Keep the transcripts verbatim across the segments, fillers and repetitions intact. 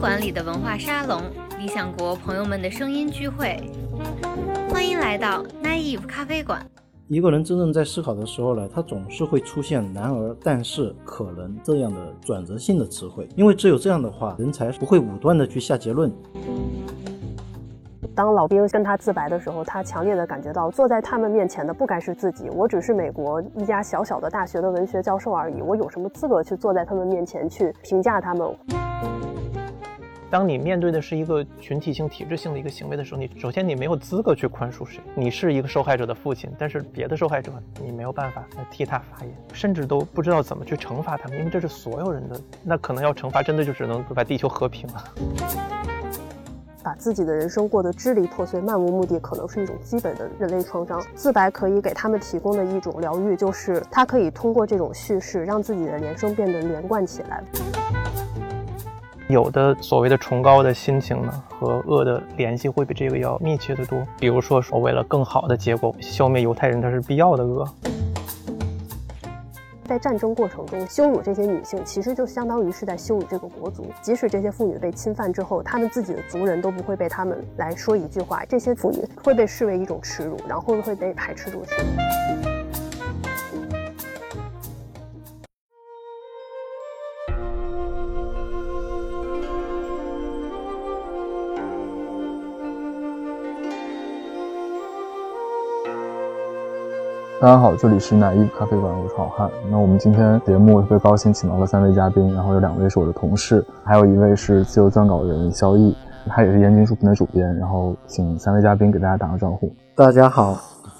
馆里的文化沙龙，理想国朋友们的声音聚会。欢迎来到 Naive 咖啡馆。一个人真正在思考的时候呢，他总是会出现然而、但是、可能这样的转折性的词汇，因为只有这样的话，人才不会武断的去下结论。当老兵跟他自白的时候，他强烈的感觉到坐在他们面前的不该是自己，我只是美国一家小小的大学的文学教授而已，我有什么资格去坐在他们面前去评价他们？当你面对的是一个群体性体制性的一个行为的时候，你首先你没有资格去宽恕谁，你是一个受害者的父亲，但是别的受害者你没有办法替他发言，甚至都不知道怎么去惩罚他们，因为这是所有人的，那可能要惩罚真的就只能把地球和平了。把自己的人生过得支离破碎、漫无目的，可能是一种基本的人类创伤。自白可以给他们提供的一种疗愈，就是它可以通过这种叙事让自己的人生变得连贯起来。有的所谓的崇高的心情呢，和恶的联系会比这个要密切的多。比如说，说为了更好的结果，消灭犹太人，它是必要的恶。在战争过程中，羞辱这些女性，其实就相当于是在羞辱这个国族。即使这些妇女被侵犯之后，她们自己的族人都不会被她们来说一句话，这些妇女会被视为一种耻辱，然后会被排斥出去。大家好，这里是Naive咖啡馆，我是好汉。那我们今天节目特别高兴请到了三位嘉宾，然后有两位是我的同事，还有一位是自由撰稿人肖毅，他也是燕京书评的主编。然后请三位嘉宾给大家打个招呼。大家好，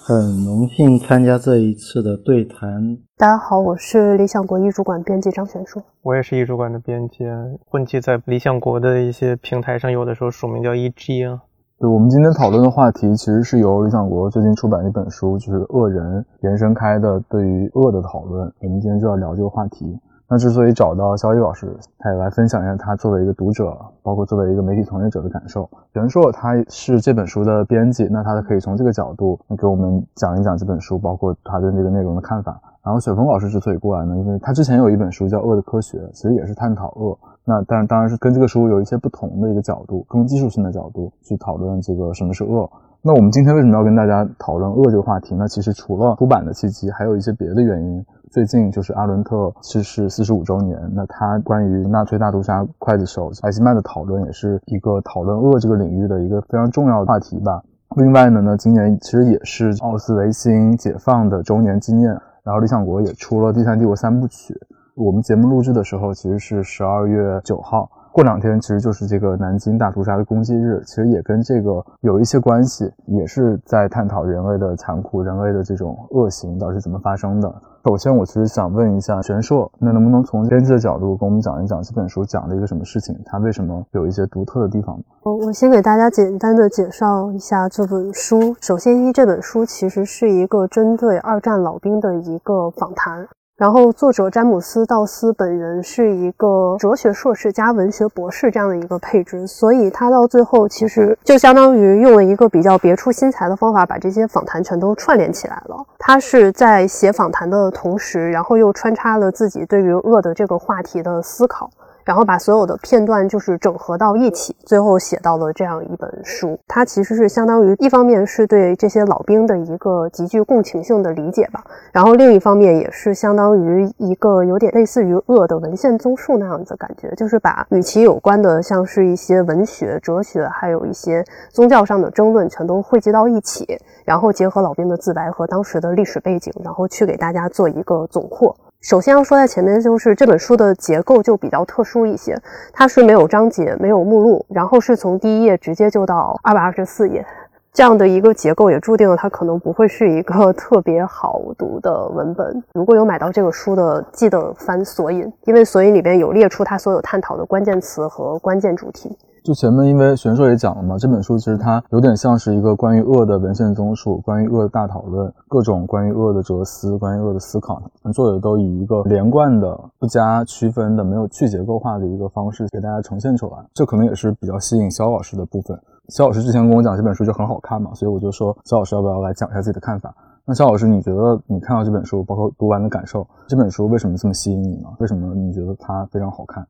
很荣幸参加这一次的对谈。大家好，我是理想国艺术馆编辑张璇硕。我也是艺术馆的编辑，混迹在理想国的一些平台上，有的时候署名叫 E G 啊。对，我们今天讨论的话题其实是由理想国最近出版一本书，就是《恶人》延伸开的对于恶的讨论，我们今天就要聊这个话题。那之所以找到肖毅老师，他也来分享一下他作为一个读者，包括作为一个媒体从业者的感受。璇硕他是这本书的编辑，那他可以从这个角度给我们讲一讲这本书，包括他对这个内容的看法。然后雪峰老师之所以过来呢，因为他之前有一本书叫《恶的科学》，其实也是探讨恶，那但当然是跟这个书有一些不同的一个角度，更技术性的角度去讨论这个什么是恶。那我们今天为什么要跟大家讨论恶这个话题呢？其实除了出版的契机，还有一些别的原因。最近就是阿伦特逝世四十五周年，那他关于纳粹大屠杀刽子手艾希曼的讨论也是一个讨论恶这个领域的一个非常重要的话题吧。另外呢，今年其实也是奥斯维辛解放的周年纪念，然后理想国也出了《第三帝国三部曲》，我们节目录制的时候其实是十二月九号，过两天其实就是这个南京大屠杀的公祭日，其实也跟这个有一些关系，也是在探讨人类的残酷，人类的这种恶行到底是怎么发生的。首先我其实想问一下璇硕，那能不能从编辑的角度跟我们讲一讲这本书讲了一个什么事情，它为什么有一些独特的地方？我先给大家简单的介绍一下这本书。首先一，这本书其实是一个针对二战老兵的一个访谈，然后作者詹姆斯·道斯本人是一个哲学硕士加文学博士这样的一个配置，所以他到最后其实就相当于用了一个比较别出心裁的方法把这些访谈全都串联起来了。他是在写访谈的同时，然后又穿插了自己对于恶的这个话题的思考，然后把所有的片段就是整合到一起，最后写到了这样一本书。它其实是相当于一方面是对这些老兵的一个极具共情性的理解吧，然后另一方面也是相当于一个有点类似于恶的文献综述那样子的感觉，就是把与其有关的像是一些文学、哲学还有一些宗教上的争论全都汇集到一起，然后结合老兵的自白和当时的历史背景，然后去给大家做一个总括。首先要说在前面，就是这本书的结构就比较特殊一些，它是没有章节、没有目录，然后是从第一页直接就到二百二十四页，这样的一个结构也注定了它可能不会是一个特别好读的文本。如果有买到这个书的，记得翻索引，因为索引里边有列出它所有探讨的关键词和关键主题。就前面因为璇硕也讲了嘛，这本书其实它有点像是一个关于恶的文献综述，关于恶的大讨论，各种关于恶的哲思，关于恶的思考，作者都以一个连贯的、不加区分的、没有去结构化的一个方式给大家呈现出来。这可能也是比较吸引肖老师的部分。肖老师之前跟我讲这本书就很好看嘛，所以我就说肖老师要不要来讲一下自己的看法。那肖老师，你觉得你看到这本书，包括读完的感受，这本书为什么这么吸引你呢？为什么你觉得它非常好看？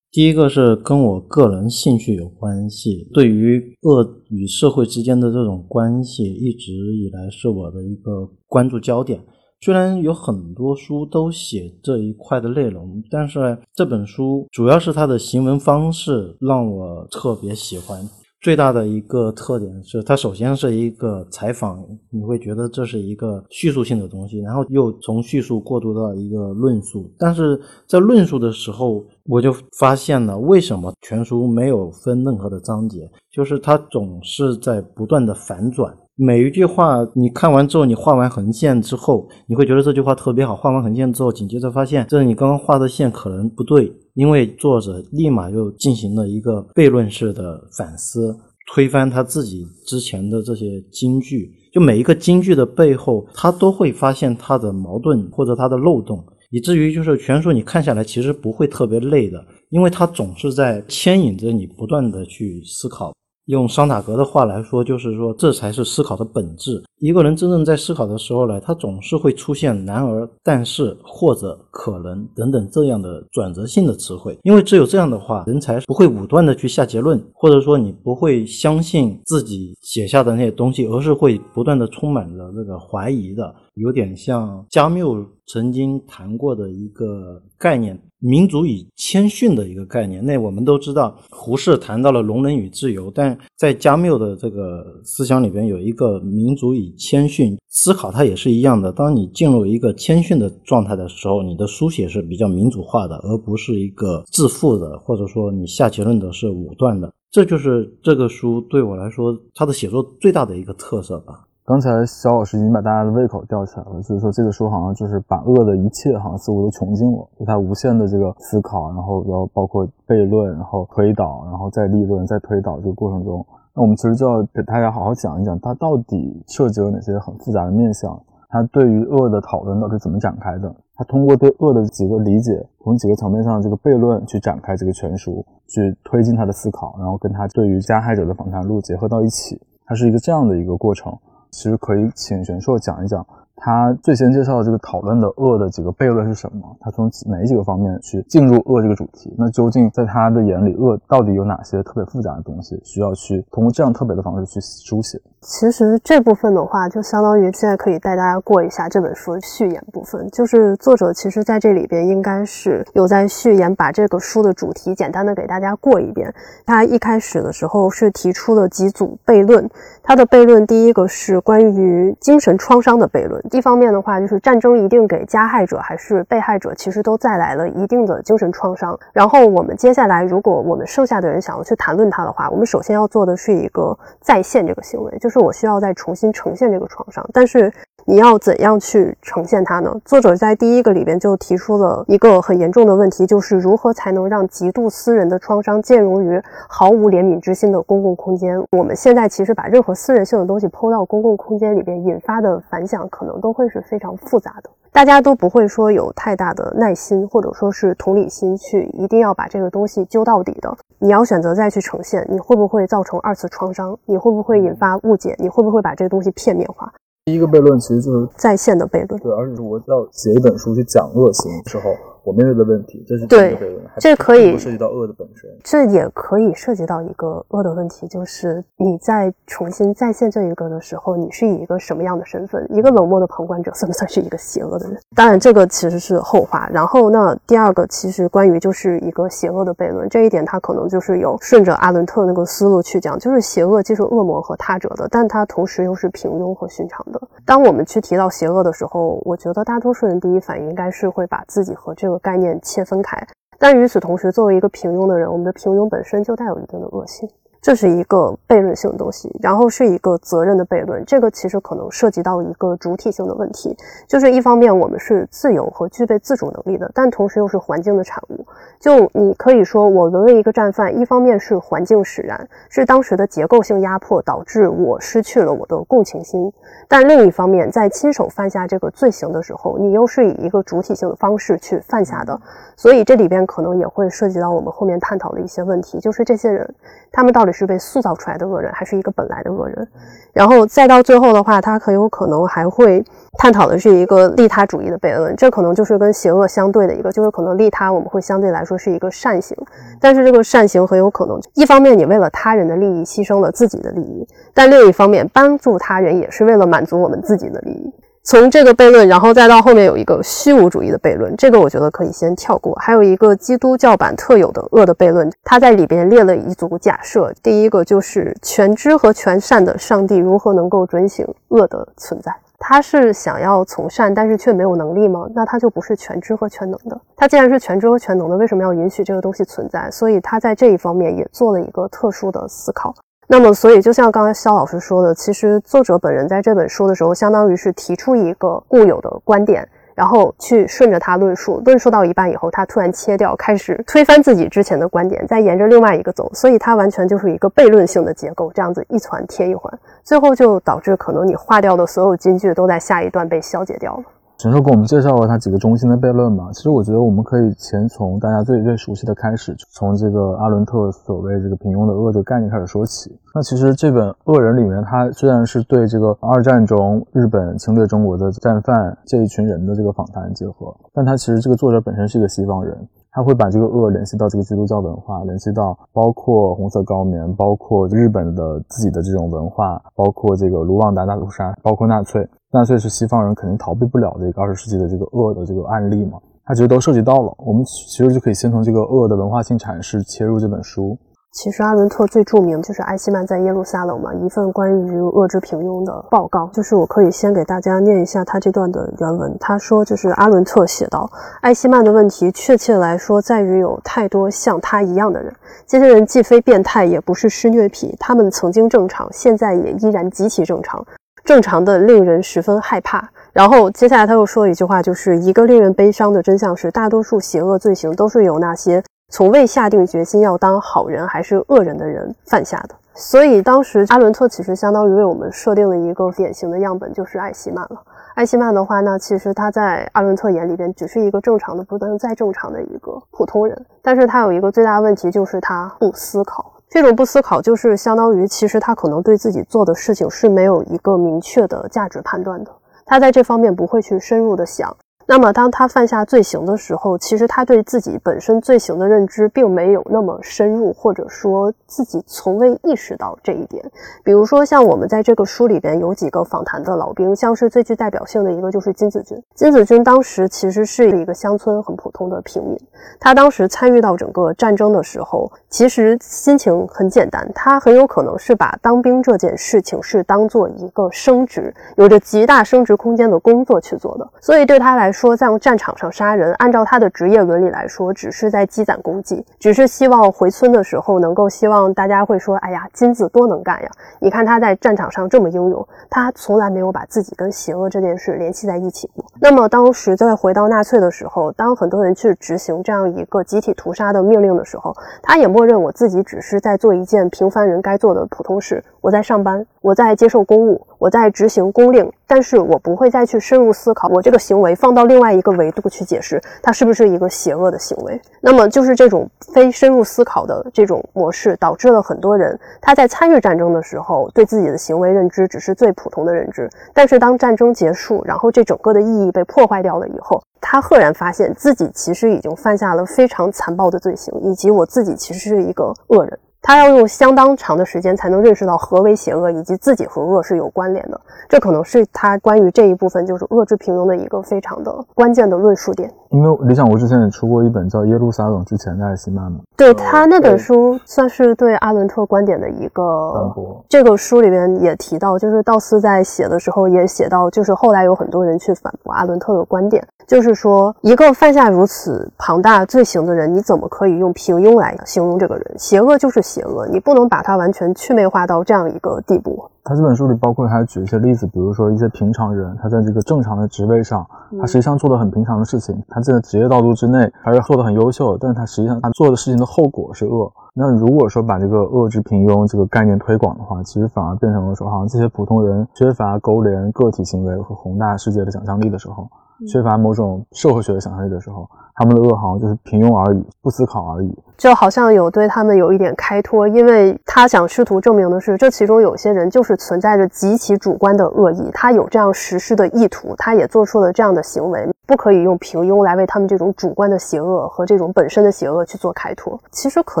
第一个是跟我个人兴趣有关系，对于恶与社会之间的这种关系一直以来是我的一个关注焦点，虽然有很多书都写这一块的内容，但是这本书主要是它的行文方式让我特别喜欢。最大的一个特点是它首先是一个采访，你会觉得这是一个叙述性的东西，然后又从叙述过渡到一个论述，但是在论述的时候我就发现了为什么全书没有分任何的章节，就是它总是在不断的反转，每一句话你看完之后，你画完横线之后你会觉得这句话特别好，画完横线之后紧接着发现这你刚刚画的线可能不对，因为作者立马又进行了一个悖论式的反思，推翻他自己之前的这些金句，就每一个金句的背后他都会发现他的矛盾或者他的漏洞，以至于就是全书你看下来其实不会特别累的，因为他总是在牵引着你不断的去思考。用桑塔格的话来说，就是说这才是思考的本质，一个人真正在思考的时候呢，他总是会出现然而、但是、或者、可能等等这样的转折性的词汇，因为只有这样的话人才不会武断的去下结论，或者说你不会相信自己写下的那些东西，而是会不断的充满着这个怀疑的，有点像加缪曾经谈过的一个概念，民主与谦逊的一个概念。那我们都知道胡适谈到了容忍与自由，但在加缪的这个思想里边有一个民主与谦逊，思考它也是一样的，当你进入一个谦逊的状态的时候，你的书写是比较民主化的，而不是一个自负的，或者说你下结论的是武断的。这就是这个书对我来说它的写作最大的一个特色吧。刚才肖老师已经把大家的胃口吊起来了，就是说这个书好像就是把恶的一切好像似乎都穷尽了，就它无限的这个思考，然后要包括悖论，然后推导，然后再立论，再推导这个过程中，那我们其实就要给大家好好讲一讲它到底涉及了哪些很复杂的面向，它对于恶的讨论到底怎么展开的，它通过对恶的几个理解，从几个层面上的这个悖论去展开这个全书，去推进它的思考，然后跟它对于加害者的访谈录结合到一起，它是一个这样的一个过程。其实可以请玄硕讲一讲他最先介绍的这个讨论的恶的几个悖论是什么，他从哪几个方面去进入恶这个主题，那究竟在他的眼里恶到底有哪些特别复杂的东西需要去通过这样特别的方式去书写。其实这部分的话就相当于现在可以带大家过一下这本书序言部分，就是作者其实在这里边应该是有在序言把这个书的主题简单的给大家过一遍。他一开始的时候是提出了几组悖论，他的悖论第一个是关于精神创伤的悖论，一方面的话就是战争一定给加害者还是被害者其实都带来了一定的精神创伤，然后我们接下来如果我们剩下的人想要去谈论它的话，我们首先要做的是一个再现这个行为，就是我需要再重新呈现这个创伤，但是你要怎样去呈现它呢？作者在第一个里边就提出了一个很严重的问题，就是如何才能让极度私人的创伤兼容于毫无怜悯之心的公共空间。我们现在其实把任何私人性的东西抛到公共空间里边，引发的反响可能都会是非常复杂的，大家都不会说有太大的耐心或者说是同理心去一定要把这个东西揪到底的。你要选择再去呈现，你会不会造成二次创伤，你会不会引发误解，你会不会把这个东西片面化。第一个悖论其实就是在线的悖论，对，而且我要写一本书去讲恶行之后我面对的问题，这是第一个悖论，这可以涉及到恶的本身，这也可以涉及到一个恶的问题，就是你在重新再现这一个的时候，你是以一个什么样的身份？一个冷漠的旁观者算不算是一个邪恶的人？当然这个其实是后话。然后呢，第二个其实关于就是一个邪恶的悖论，这一点它可能就是有顺着阿伦特那个思路去讲，就是邪恶既是恶魔和他者的，但它同时又是平庸和寻常的。当我们去提到邪恶的时候，我觉得大多数人第一反应应该是会把自己和这个这个概念切分开，但与此同时作为一个平庸的人，我们的平庸本身就带有一定的恶性，这是一个悖论性的东西。然后是一个责任的悖论，这个其实可能涉及到一个主体性的问题，就是一方面我们是自由和具备自主能力的，但同时又是环境的产物，就你可以说我沦为一个战犯，一方面是环境使然，是当时的结构性压迫导致我失去了我的共情心，但另一方面在亲手犯下这个罪行的时候，你又是以一个主体性的方式去犯下的，所以这里边可能也会涉及到我们后面探讨的一些问题，就是这些人他们到底是被塑造出来的恶人还是一个本来的恶人。然后再到最后的话，他很有可能还会探讨的是一个利他主义的悖论，这可能就是跟邪恶相对的一个，就是可能利他我们会相对来说是一个善行，但是这个善行很有可能一方面你为了他人的利益牺牲了自己的利益，但另一方面帮助他人也是为了满足我们自己的利益。从这个悖论然后再到后面有一个虚无主义的悖论，这个我觉得可以先跳过。还有一个基督教版特有的恶的悖论，它在里边列了一组假设。第一个就是全知和全善的上帝如何能够准许恶的存在，他是想要从善但是却没有能力吗？那他就不是全知和全能的。他既然是全知和全能的，为什么要允许这个东西存在？所以他在这一方面也做了一个特殊的思考。那么所以就像刚才肖老师说的，其实作者本人在这本书的时候相当于是提出一个固有的观点，然后去顺着他论述，论述到一半以后他突然切掉，开始推翻自己之前的观点，再沿着另外一个走，所以它完全就是一个悖论性的结构，这样子一环贴一环，最后就导致可能你划掉的所有金句都在下一段被消解掉了。陈硕给我们介绍了他几个中心的悖论嘛，其实我觉得我们可以先从大家最最熟悉的开始，从这个阿伦特所谓这个平庸的恶这个概念开始说起。那其实这本《恶人》里面，他虽然是对这个二战中日本侵略中国的战犯这一群人的这个访谈结合，但他其实这个作者本身是一个西方人，他会把这个恶联系到这个基督教文化，联系到包括红色高棉，包括日本的自己的这种文化，包括这个卢旺达大屠杀，包括纳粹，纳粹是西方人肯定逃避不了的一个二十世纪的这个恶的这个案例嘛，它其实都涉及到了。我们其实就可以先从这个恶的文化性阐释切入这本书。其实阿伦特最著名就是艾希曼在耶路撒冷嘛，一份关于恶之平庸的报告，就是我可以先给大家念一下他这段的原文。他说，就是阿伦特写道，艾希曼的问题确切来说在于有太多像他一样的人，这些人既非变态也不是施虐癖，他们曾经正常，现在也依然极其正常，正常的令人十分害怕。然后接下来他又说一句话，就是一个令人悲伤的真相是，大多数邪恶罪行都是由那些从未下定决心要当好人还是恶人的人犯下的。所以当时阿伦特其实相当于为我们设定了一个典型的样本，就是艾希曼了。艾希曼的话呢，其实他在阿伦特眼里边只是一个正常的不能再正常的一个普通人，但是他有一个最大的问题，就是他不思考。这种不思考就是相当于其实他可能对自己做的事情是没有一个明确的价值判断的，他在这方面不会去深入的想。那么当他犯下罪行的时候，其实他对自己本身罪行的认知并没有那么深入，或者说自己从未意识到这一点。比如说像我们在这个书里边有几个访谈的老兵，像是最具代表性的一个就是金子军。金子军当时其实是一个乡村很普通的平民，他当时参与到整个战争的时候，其实心情很简单，他很有可能是把当兵这件事情是当做一个升职，有着极大升职空间的工作去做的，所以对他来说说在战场上杀人，按照他的职业伦理来说只是在积攒功绩，只是希望回村的时候能够希望大家会说，哎呀，金子多能干呀，你看他在战场上这么英勇。他从来没有把自己跟邪恶这件事联系在一起过。那么当时在回到纳粹的时候，当很多人去执行这样一个集体屠杀的命令的时候，他也默认我自己只是在做一件平凡人该做的普通事，我在上班，我在接受公务，我在执行公令，但是我不会再去深入思考我这个行为放到另外一个维度去解释它是不是一个邪恶的行为。那么就是这种非深入思考的这种模式，导致了很多人他在参与战争的时候对自己的行为认知只是最普通的认知，但是当战争结束，然后这整个的意义被破坏掉了以后，他赫然发现自己其实已经犯下了非常残暴的罪行，以及我自己其实是一个恶人。他要用相当长的时间才能认识到何为邪恶，以及自己和恶是有关联的。这可能是他关于这一部分就是恶之平庸的一个非常的关键的论述点。因为理想国之前也出过一本叫《耶路撒冷之前的艾希曼》嘛，对，他那本书算是对阿伦特观点的一个反驳。这个书里面也提到，就是道斯在写的时候也写到，就是后来有很多人去反驳阿伦特的观点，就是说一个犯下如此庞大罪行的人，你怎么可以用平庸来形容这个人？邪恶就是邪恶，你不能把它完全祛魅化到这样一个地步。他这本书里包括还举一些例子，比如说一些平常人，他在这个正常的职位上，他实际上做的很平常的事情，他在职业道路之内还是做的很优秀，但是他实际上他做的事情的后果是恶。那如果说把这个恶之平庸这个概念推广的话，其实反而变成了说，好像这些普通人缺乏勾连个体行为和宏大世界的想象力的时候，缺乏某种社会学的想象力的时候，他们的恶好像就是平庸而已，不思考而已。就好像有对他们有一点开脱，因为他想试图证明的是，这其中有些人就是存在着极其主观的恶意，他有这样实施的意图，他也做出了这样的行为，不可以用平庸来为他们这种主观的邪恶和这种本身的邪恶去做开脱。其实可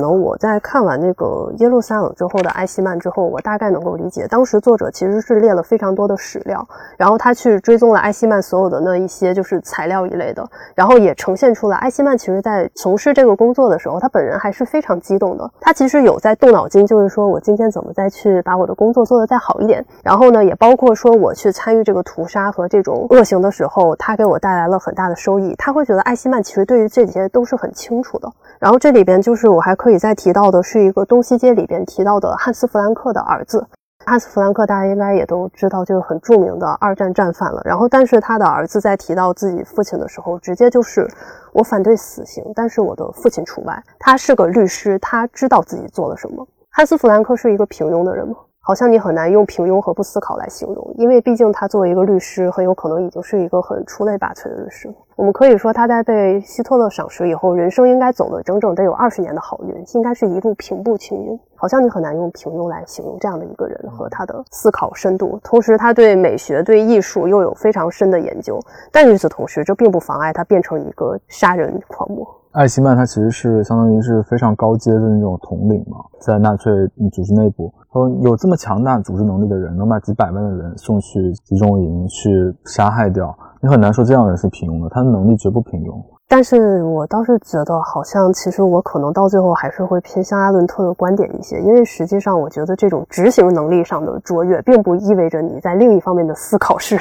能我在看完那个耶路撒冷之后的艾希曼之后，我大概能够理解，当时作者其实是列了非常多的史料，然后他去追踪了艾希曼所有的那一些就是材料一类的，然后也呈现出了艾希曼其实在从事这个工作的时候，他本人还是非常激动的，他其实有在动脑筋，就是说我今天怎么再去把我的工作做得再好一点，然后呢也包括说我去参与这个屠杀和这种恶行的时候，他给我带来了很大的收益，他会觉得艾希曼其实对于这些都是很清楚的。然后这里边就是我还可以再提到的是一个东西街里边提到的汉斯·弗兰克的儿子，汉斯·弗兰克大家应该也都知道，就是很著名的二战战犯了，然后但是他的儿子在提到自己父亲的时候直接就是我反对死刑，但是我的父亲除外。他是个律师，他知道自己做了什么。汉斯·弗兰克是一个平庸的人吗？好像你很难用平庸和不思考来形容，因为毕竟他作为一个律师，很有可能已经是一个很出类拔萃的律师。我们可以说他在被希特勒赏识以后，人生应该走了整整得有二十年的好运，应该是一路平步青云。好像你很难用平庸来形容这样的一个人和他的思考深度，同时他对美学对艺术又有非常深的研究，但与此同时这并不妨碍他变成一个杀人狂魔。艾希曼他其实是相当于是非常高阶的那种统领嘛，在纳粹组织内部，他说有这么强大组织能力的人，能把几百万的人送去集中营去杀害掉，你很难说这样的人是平庸的，他的能力绝不平庸。但是我倒是觉得好像其实我可能到最后还是会偏向阿伦特的观点一些，因为实际上我觉得这种执行能力上的卓越并不意味着你在另一方面的思考是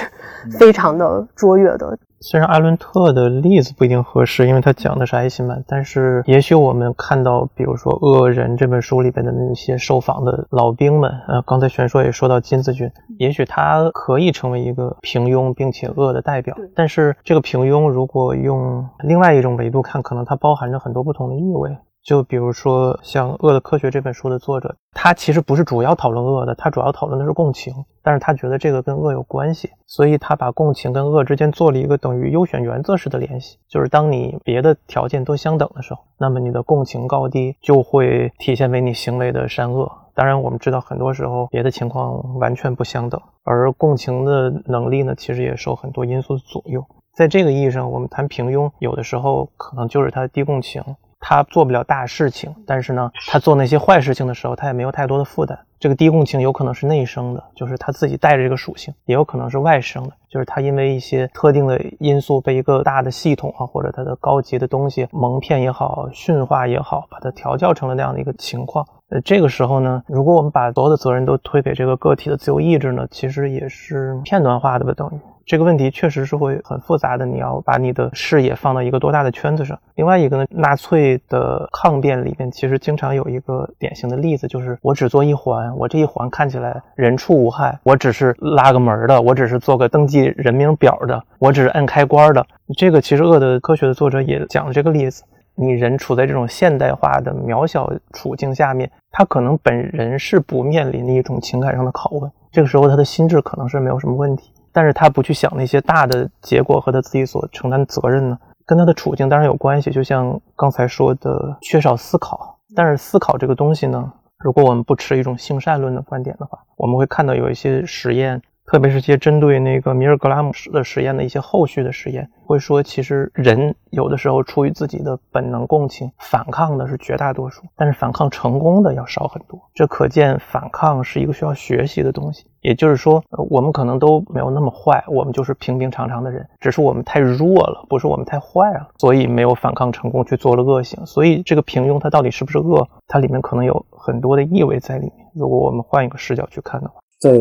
非常的卓越的。虽然阿伦特的例子不一定合适，因为他讲的是艾希曼，但是也许我们看到比如说《恶人》这本书里边的那些受访的老兵们、呃、刚才玄硕也说到金子君，也许他可以成为一个平庸并且恶的代表，但是这个平庸如果用另外一种维度看，可能它包含着很多不同的意味。就比如说像《恶的科学》这本书的作者，他其实不是主要讨论恶的，他主要讨论的是共情，但是他觉得这个跟恶有关系，所以他把共情跟恶之间做了一个等于优选原则式的联系，就是当你别的条件都相等的时候，那么你的共情高低就会体现为你行为的善恶。当然我们知道很多时候别的情况完全不相等，而共情的能力呢，其实也受很多因素左右。在这个意义上，我们谈平庸有的时候可能就是他的低共情，他做不了大事情，但是呢他做那些坏事情的时候他也没有太多的负担。这个低共情有可能是内生的，就是他自己带着这个属性，也有可能是外生的，就是他因为一些特定的因素被一个大的系统啊，或者他的高级的东西蒙骗也好，驯化也好，把它调教成了那样的一个情况。呃，这个时候呢，如果我们把所有的责任都推给这个个体的自由意志呢，其实也是片段化的吧，等于这个问题确实是会很复杂的，你要把你的视野放到一个多大的圈子上。另外一个呢，纳粹的抗辩里面其实经常有一个典型的例子，就是我只做一环，我这一环看起来人畜无害，我只是拉个门的，我只是做个登记人名表的，我只是按开关的。这个其实《恶的科学》的作者也讲了这个例子，你人处在这种现代化的渺小处境下面，他可能本人是不面临一种情感上的拷问，这个时候他的心智可能是没有什么问题，但是他不去想那些大的结果和他自己所承担的责任呢，跟他的处境当然有关系，就像刚才说的缺少思考。但是思考这个东西呢，如果我们不持一种性善论的观点的话，我们会看到有一些实验，特别是些针对那个米尔格拉姆的实验的一些后续的实验，会说其实人有的时候出于自己的本能共情，反抗的是绝大多数，但是反抗成功的要少很多，这可见反抗是一个需要学习的东西。也就是说我们可能都没有那么坏，我们就是平平常常的人，只是我们太弱了，不是我们太坏了，所以没有反抗成功去做了恶行。所以这个平庸它到底是不是恶，它里面可能有很多的意味在里面，如果我们换一个视角去看的话。在《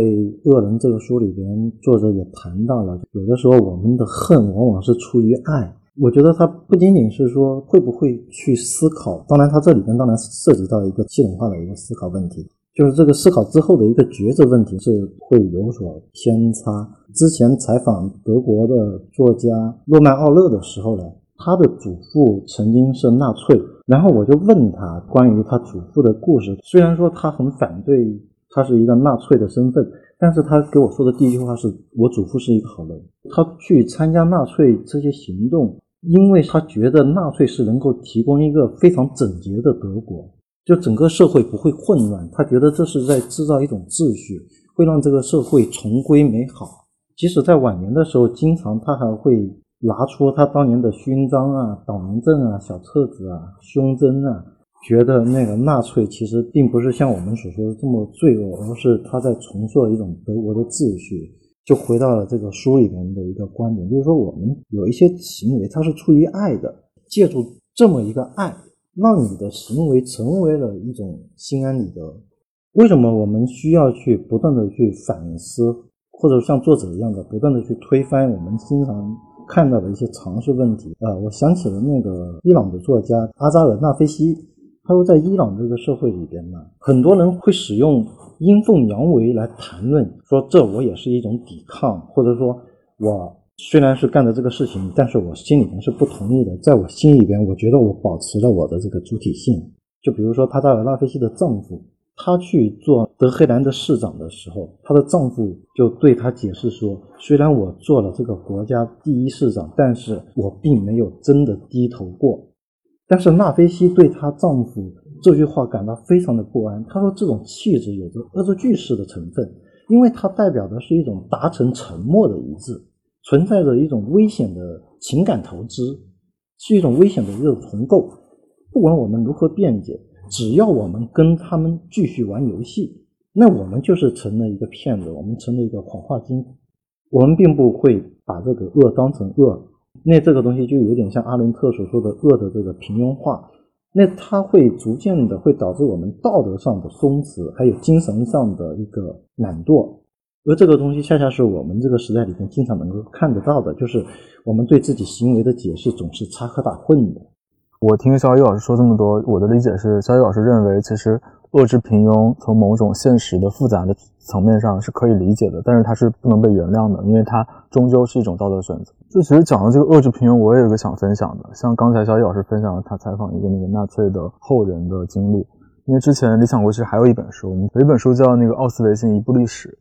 恶人》这个书里边，作者也谈到了，有的时候我们的恨往往是出于爱。我觉得他不仅仅是说会不会去思考，当然他这里边当然涉及到一个系统化的一个思考问题，就是这个思考之后的一个抉择问题是会有所偏差。之前采访德国的作家诺曼·奥勒的时候呢，他的祖父曾经是纳粹，然后我就问他关于他祖父的故事，虽然说他很反对他是一个纳粹的身份，但是他给我说的第一句话是，我祖父是一个好人。他去参加纳粹这些行动，因为他觉得纳粹是能够提供一个非常整洁的德国，就整个社会不会混乱，他觉得这是在制造一种秩序，会让这个社会重归美好。即使在晚年的时候，经常他还会拿出他当年的勋章啊、党名证啊、小册子啊、胸针啊，觉得那个纳粹其实并不是像我们所说的这么罪恶，而是他在重塑一种德国的秩序。就回到了这个书里面的一个观点，就是说我们有一些行为它是出于爱的，借助这么一个爱，让你的行为成为了一种心安理得。为什么我们需要去不断的去反思，或者像作者一样的不断的去推翻我们经常看到的一些常识问题啊、呃？我想起了那个伊朗的作家阿扎尔纳菲西，他说在伊朗这个社会里边呢，很多人会使用阴奉阳违来谈论，说这我也是一种抵抗，或者说我虽然是干的这个事情，但是我心里边是不同意的，在我心里边我觉得我保持了我的这个主体性。就比如说阿扎尔纳菲西的丈夫，他去做德黑兰的市长的时候，他的丈夫就对他解释说，虽然我做了这个国家第一市长，但是我并没有真的低头过。但是纳菲西对她丈夫这句话感到非常的不安，她说这种气质有着恶作剧式的成分，因为它代表的是一种达成沉默的一致，存在着一种危险的情感投资，是一种危险的一种重构。不管我们如何辩解，只要我们跟他们继续玩游戏，那我们就是成了一个骗子，我们成了一个谎话精。我们并不会把这个恶当成恶，那这个东西就有点像阿伦特所说的恶的这个平庸化，那它会逐渐的会导致我们道德上的松弛，还有精神上的一个懒惰。而这个东西恰恰是我们这个时代里面经常能够看得到的，就是我们对自己行为的解释总是插科打诨的。我听小雨老师说这么多，我的理解是，小雨老师认为其实遏制平庸从某种现实的复杂的层面上是可以理解的，但是它是不能被原谅的，因为它终究是一种道德选择。就其实讲到这个遏制平庸，我也有一个想分享的，像刚才小雨老师分享了他采访一个那个纳粹的后人的经历，因为之前理想国其实还有一本书，有一本书叫那个奥斯维辛一部历史，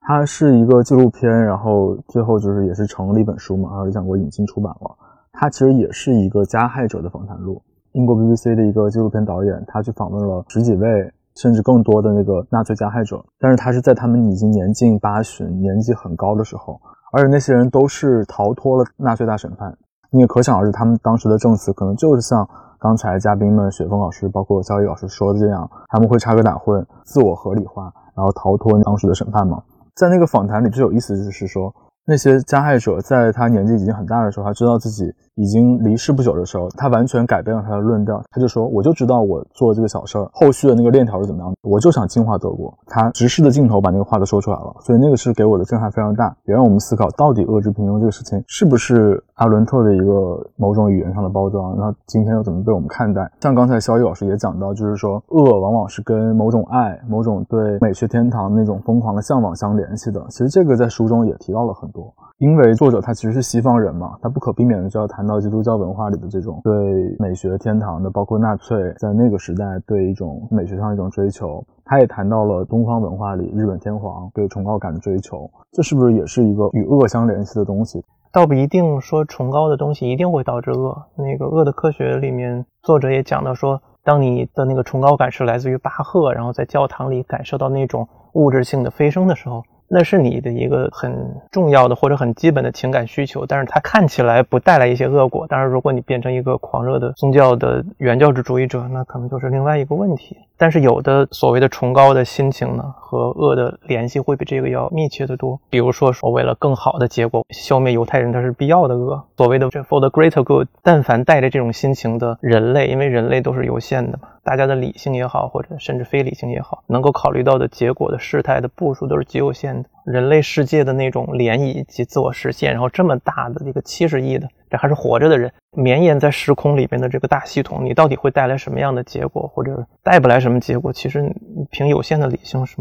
它是一个纪录片，然后最后就是也是成了一本书嘛，然后理想国引进出版了。它其实也是一个加害者的访谈录，英国 B B C 的一个纪录片导演，他去访问了十几位甚至更多的那个纳粹加害者，但是他是在他们已经年近八旬年纪很高的时候，而且那些人都是逃脱了纳粹大审判。你也可想而知他们当时的证词可能就是像刚才嘉宾们雪峰老师包括肖毅老师说的这样，他们会插科打诨，自我合理化，然后逃脱当时的审判嘛。在那个访谈里最有意思就是说，那些加害者在他年纪已经很大的时候，他知道自己已经离世不久的时候，他完全改变了他的论调，他就说我就知道我做这个小事儿，后续的那个链条是怎么样的，我就想净化德国。他直视的镜头把那个话都说出来了，所以那个是给我的震撼非常大，也让我们思考到底遏制平庸这个事情是不是阿伦特的一个某种语言上的包装，然后今天又怎么被我们看待。像刚才肖毅老师也讲到，就是说恶往往是跟某种爱，某种对美学天堂那种疯狂的向往相联系的，其实这个在书中也提到了很多，因为作者他其实是西方人嘛，他不可避免的就要谈到基督教文化里的这种对美学天堂的，包括纳粹在那个时代对一种美学上一种追求，他也谈到了东方文化里日本天皇对崇高感的追求，这是不是也是一个与恶相联系的东西？倒不一定说崇高的东西一定会导致恶，那个恶的科学里面作者也讲到说，当你的那个崇高感是来自于巴赫，然后在教堂里感受到那种物质性的飞升的时候，那是你的一个很重要的或者很基本的情感需求，但是它看起来不带来一些恶果。当然如果你变成一个狂热的宗教的原教旨主义者，那可能就是另外一个问题。但是有的所谓的崇高的心情呢，和恶的联系会比这个要密切的多。比如说说为了更好的结果消灭犹太人，它是必要的恶，所谓的 for the greater good， 但凡带着这种心情的人类，因为人类都是有限的嘛，大家的理性也好或者甚至非理性也好，能够考虑到的结果的事态的步数都是极有限的，人类世界的那种涟漪及自我实现，然后这么大的一个七十亿的，这还是活着的人，绵延在时空里面的这个大系统，你到底会带来什么样的结果，或者带不来什么结果，其实凭有限的理性是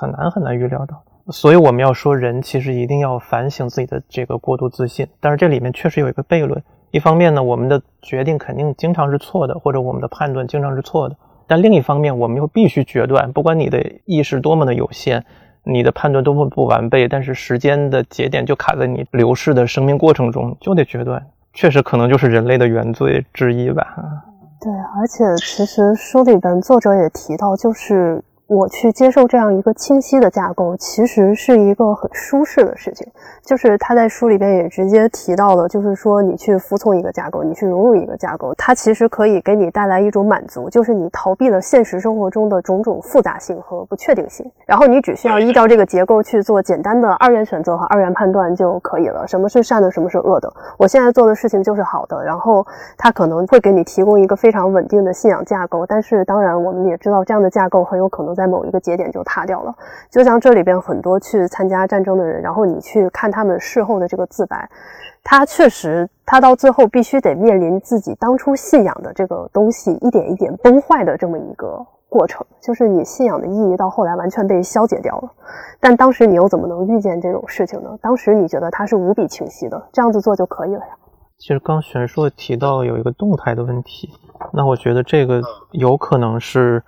很难很难预料到。所以我们要说人其实一定要反省自己的这个过度自信，但是这里面确实有一个悖论，一方面呢我们的决定肯定经常是错的，或者我们的判断经常是错的，但另一方面我们又必须决断，不管你的意识多么的有限，你的判断多么不完备，但是时间的节点就卡在你流逝的生命过程中，就得决断。确实可能就是人类的原罪之一吧。对，而且其实书里边作者也提到，就是我去接受这样一个清晰的架构其实是一个很舒适的事情，就是他在书里边也直接提到了，就是说你去服从一个架构，你去融入一个架构，它其实可以给你带来一种满足，就是你逃避了现实生活中的种种复杂性和不确定性，然后你只需要依照这个结构去做简单的二元选择和二元判断就可以了，什么是善的什么是恶的，我现在做的事情就是好的，然后它可能会给你提供一个非常稳定的信仰架构，但是当然我们也知道这样的架构很有可能在某一个节点就塌掉了，就像这里边很多去参加战争的人，然后你去看他们事后的这个自白，他确实他到最后必须得面临自己当初信仰的这个东西一点一点崩坏的这么一个过程，就是你信仰的意义到后来完全被消解掉了，但当时你又怎么能预见这种事情呢？当时你觉得它是无比清晰的，这样子做就可以了呀。其实刚玄硕提到有一个动态的问题，那我觉得这个有可能是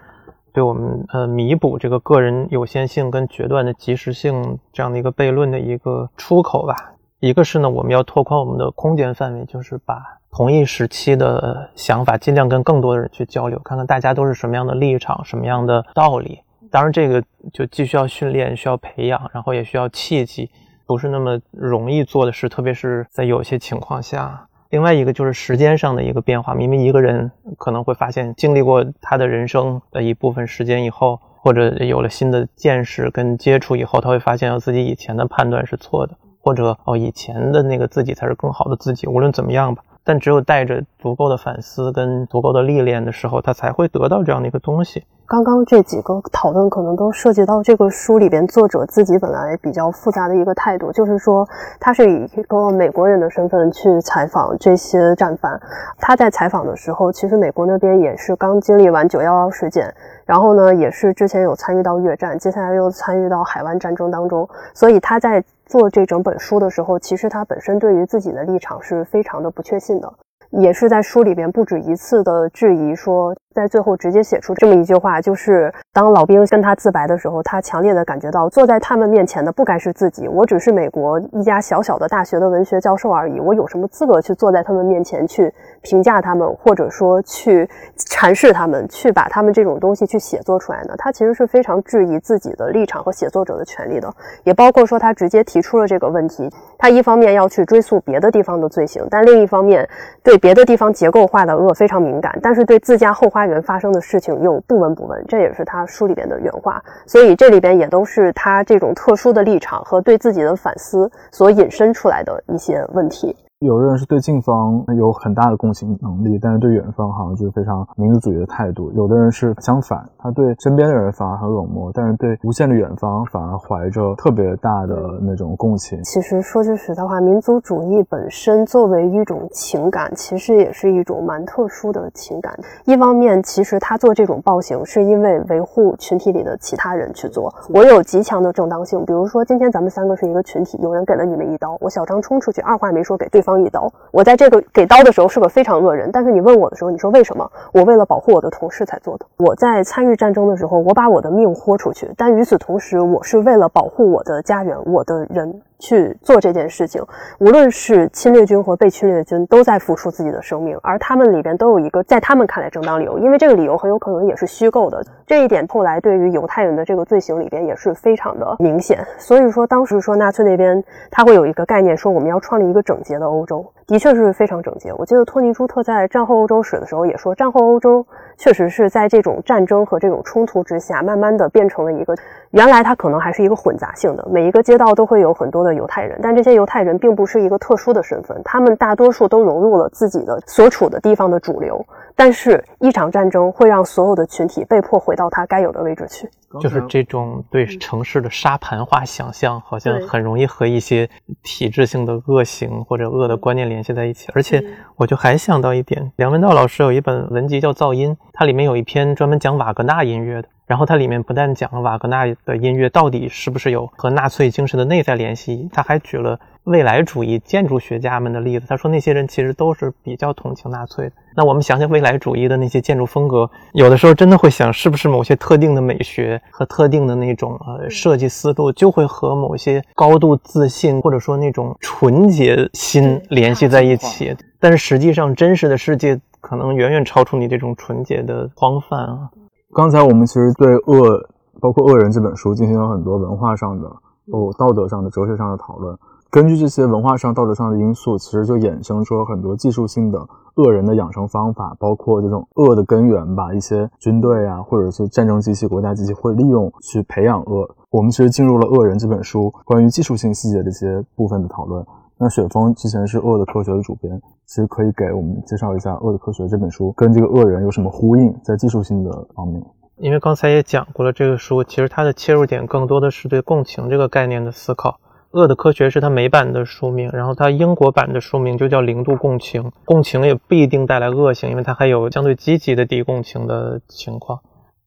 对我们呃弥补这个个人有限性跟决断的及时性这样的一个悖论的一个出口吧。一个是呢，我们要拓宽我们的空间范围，就是把同一时期的想法尽量跟更多的人去交流，看看大家都是什么样的立场，什么样的道理。当然这个就既需要训练，需要培养，然后也需要契机，不是那么容易做的事，特别是在有些情况下。另外一个就是时间上的一个变化，明明一个人可能会发现经历过他的人生的一部分时间以后，或者有了新的见识跟接触以后，他会发现自己以前的判断是错的，或者哦以前的那个自己才是更好的自己，无论怎么样吧。但只有带着足够的反思跟足够的历练的时候，他才会得到这样的一个东西。刚刚这几个讨论可能都涉及到这个书里边作者自己本来比较复杂的一个态度，就是说他是以一个美国人的身份去采访这些战犯，他在采访的时候其实美国那边也是刚经历完九一一事件，然后呢也是之前有参与到越战，接下来又参与到海湾战争当中，所以他在做这整本书的时候，其实他本身对于自己的立场是非常的不确信的，也是在书里边不止一次的质疑说，在最后直接写出这么一句话，就是当老兵跟他自白的时候，他强烈的感觉到坐在他们面前的不该是自己，我只是美国一家小小的大学的文学教授而已，我有什么资格去坐在他们面前去评价他们，或者说去阐释他们，去把他们这种东西去写作出来呢？他其实是非常质疑自己的立场和写作者的权利的，也包括说他直接提出了这个问题，他一方面要去追溯别的地方的罪行，但另一方面对别的地方结构化的恶非常敏感，但是对自家后花园发生的事情又不闻不问，这也是他书里边的原话。所以这里边也都是他这种特殊的立场和对自己的反思所引申出来的一些问题。有的人是对近方有很大的共情能力，但是对远方好像就是非常民族主义的态度。有的人是相反，他对身边的人反而很冷漠，但是对无限的远方反而怀着特别大的那种共情。其实说句实在话，民族主义本身作为一种情感，其实也是一种蛮特殊的情感。一方面，其实他做这种暴行是因为维护群体里的其他人去做，我有极强的正当性。比如说今天咱们三个是一个群体，有人给了你们一刀，我小张冲出去，二话没说给对方一刀，我在这个给刀的时候是个非常恶人，但是你问我的时候，你说为什么？我为了保护我的同事才做的。我在参与战争的时候，我把我的命豁出去，但与此同时，我是为了保护我的家园，我的人去做这件事情。无论是侵略军和被侵略军都在付出自己的生命，而他们里边都有一个在他们看来正当理由，因为这个理由很有可能也是虚构的。这一点后来对于犹太人的这个罪行里边也是非常的明显。所以说当时说纳粹那边他会有一个概念，说我们要创立一个整洁的欧洲，的确是非常整洁。我记得托尼朱特在战后欧洲史的时候也说，战后欧洲确实是在这种战争和这种冲突之下慢慢的变成了一个，原来它可能还是一个混杂性的，每一个街道都会有很多的犹太人，但这些犹太人并不是一个特殊的身份，他们大多数都融入了自己的所处的地方的主流，但是一场战争会让所有的群体被迫回到他该有的位置去。就是这种对城市的沙盘化想象好像很容易和一些体制性的恶行或者恶的观念联系在一起。而且我就还想到一点，梁文道老师有一本文集叫《噪音》，它里面有一篇专门讲瓦格纳音乐的，然后它里面不但讲了瓦格纳的音乐到底是不是有和纳粹精神的内在联系，它还举了未来主义建筑学家们的例子，他说那些人其实都是比较同情纳粹的。那我们想想未来主义的那些建筑风格，有的时候真的会想，是不是某些特定的美学和特定的那种呃设计思路，就会和某些高度自信或者说那种纯洁心联系在一起。但是实际上真实的世界可能远远超出你这种纯洁的荒范啊。刚才我们其实对恶，包括《恶人》这本书进行了很多文化上的、哦、道德上的、哲学上的讨论。根据这些文化上、道德上的因素，其实就衍生出很多技术性的恶人的养成方法，包括这种恶的根源吧，一些军队啊，或者是战争机器、国家机器会利用去培养恶。我们其实进入了《恶人》这本书关于技术性细节的一些部分的讨论。那雪峰之前是《恶的科学》的主编，其实可以给我们介绍一下《恶的科学》这本书跟这个恶人有什么呼应，在技术性的方面。因为刚才也讲过了，这个书其实它的切入点更多的是对共情这个概念的思考。恶的科学是它美版的书名，然后它英国版的书名就叫零度共情。共情也不一定带来恶性，因为它还有相对积极的敌共情的情况。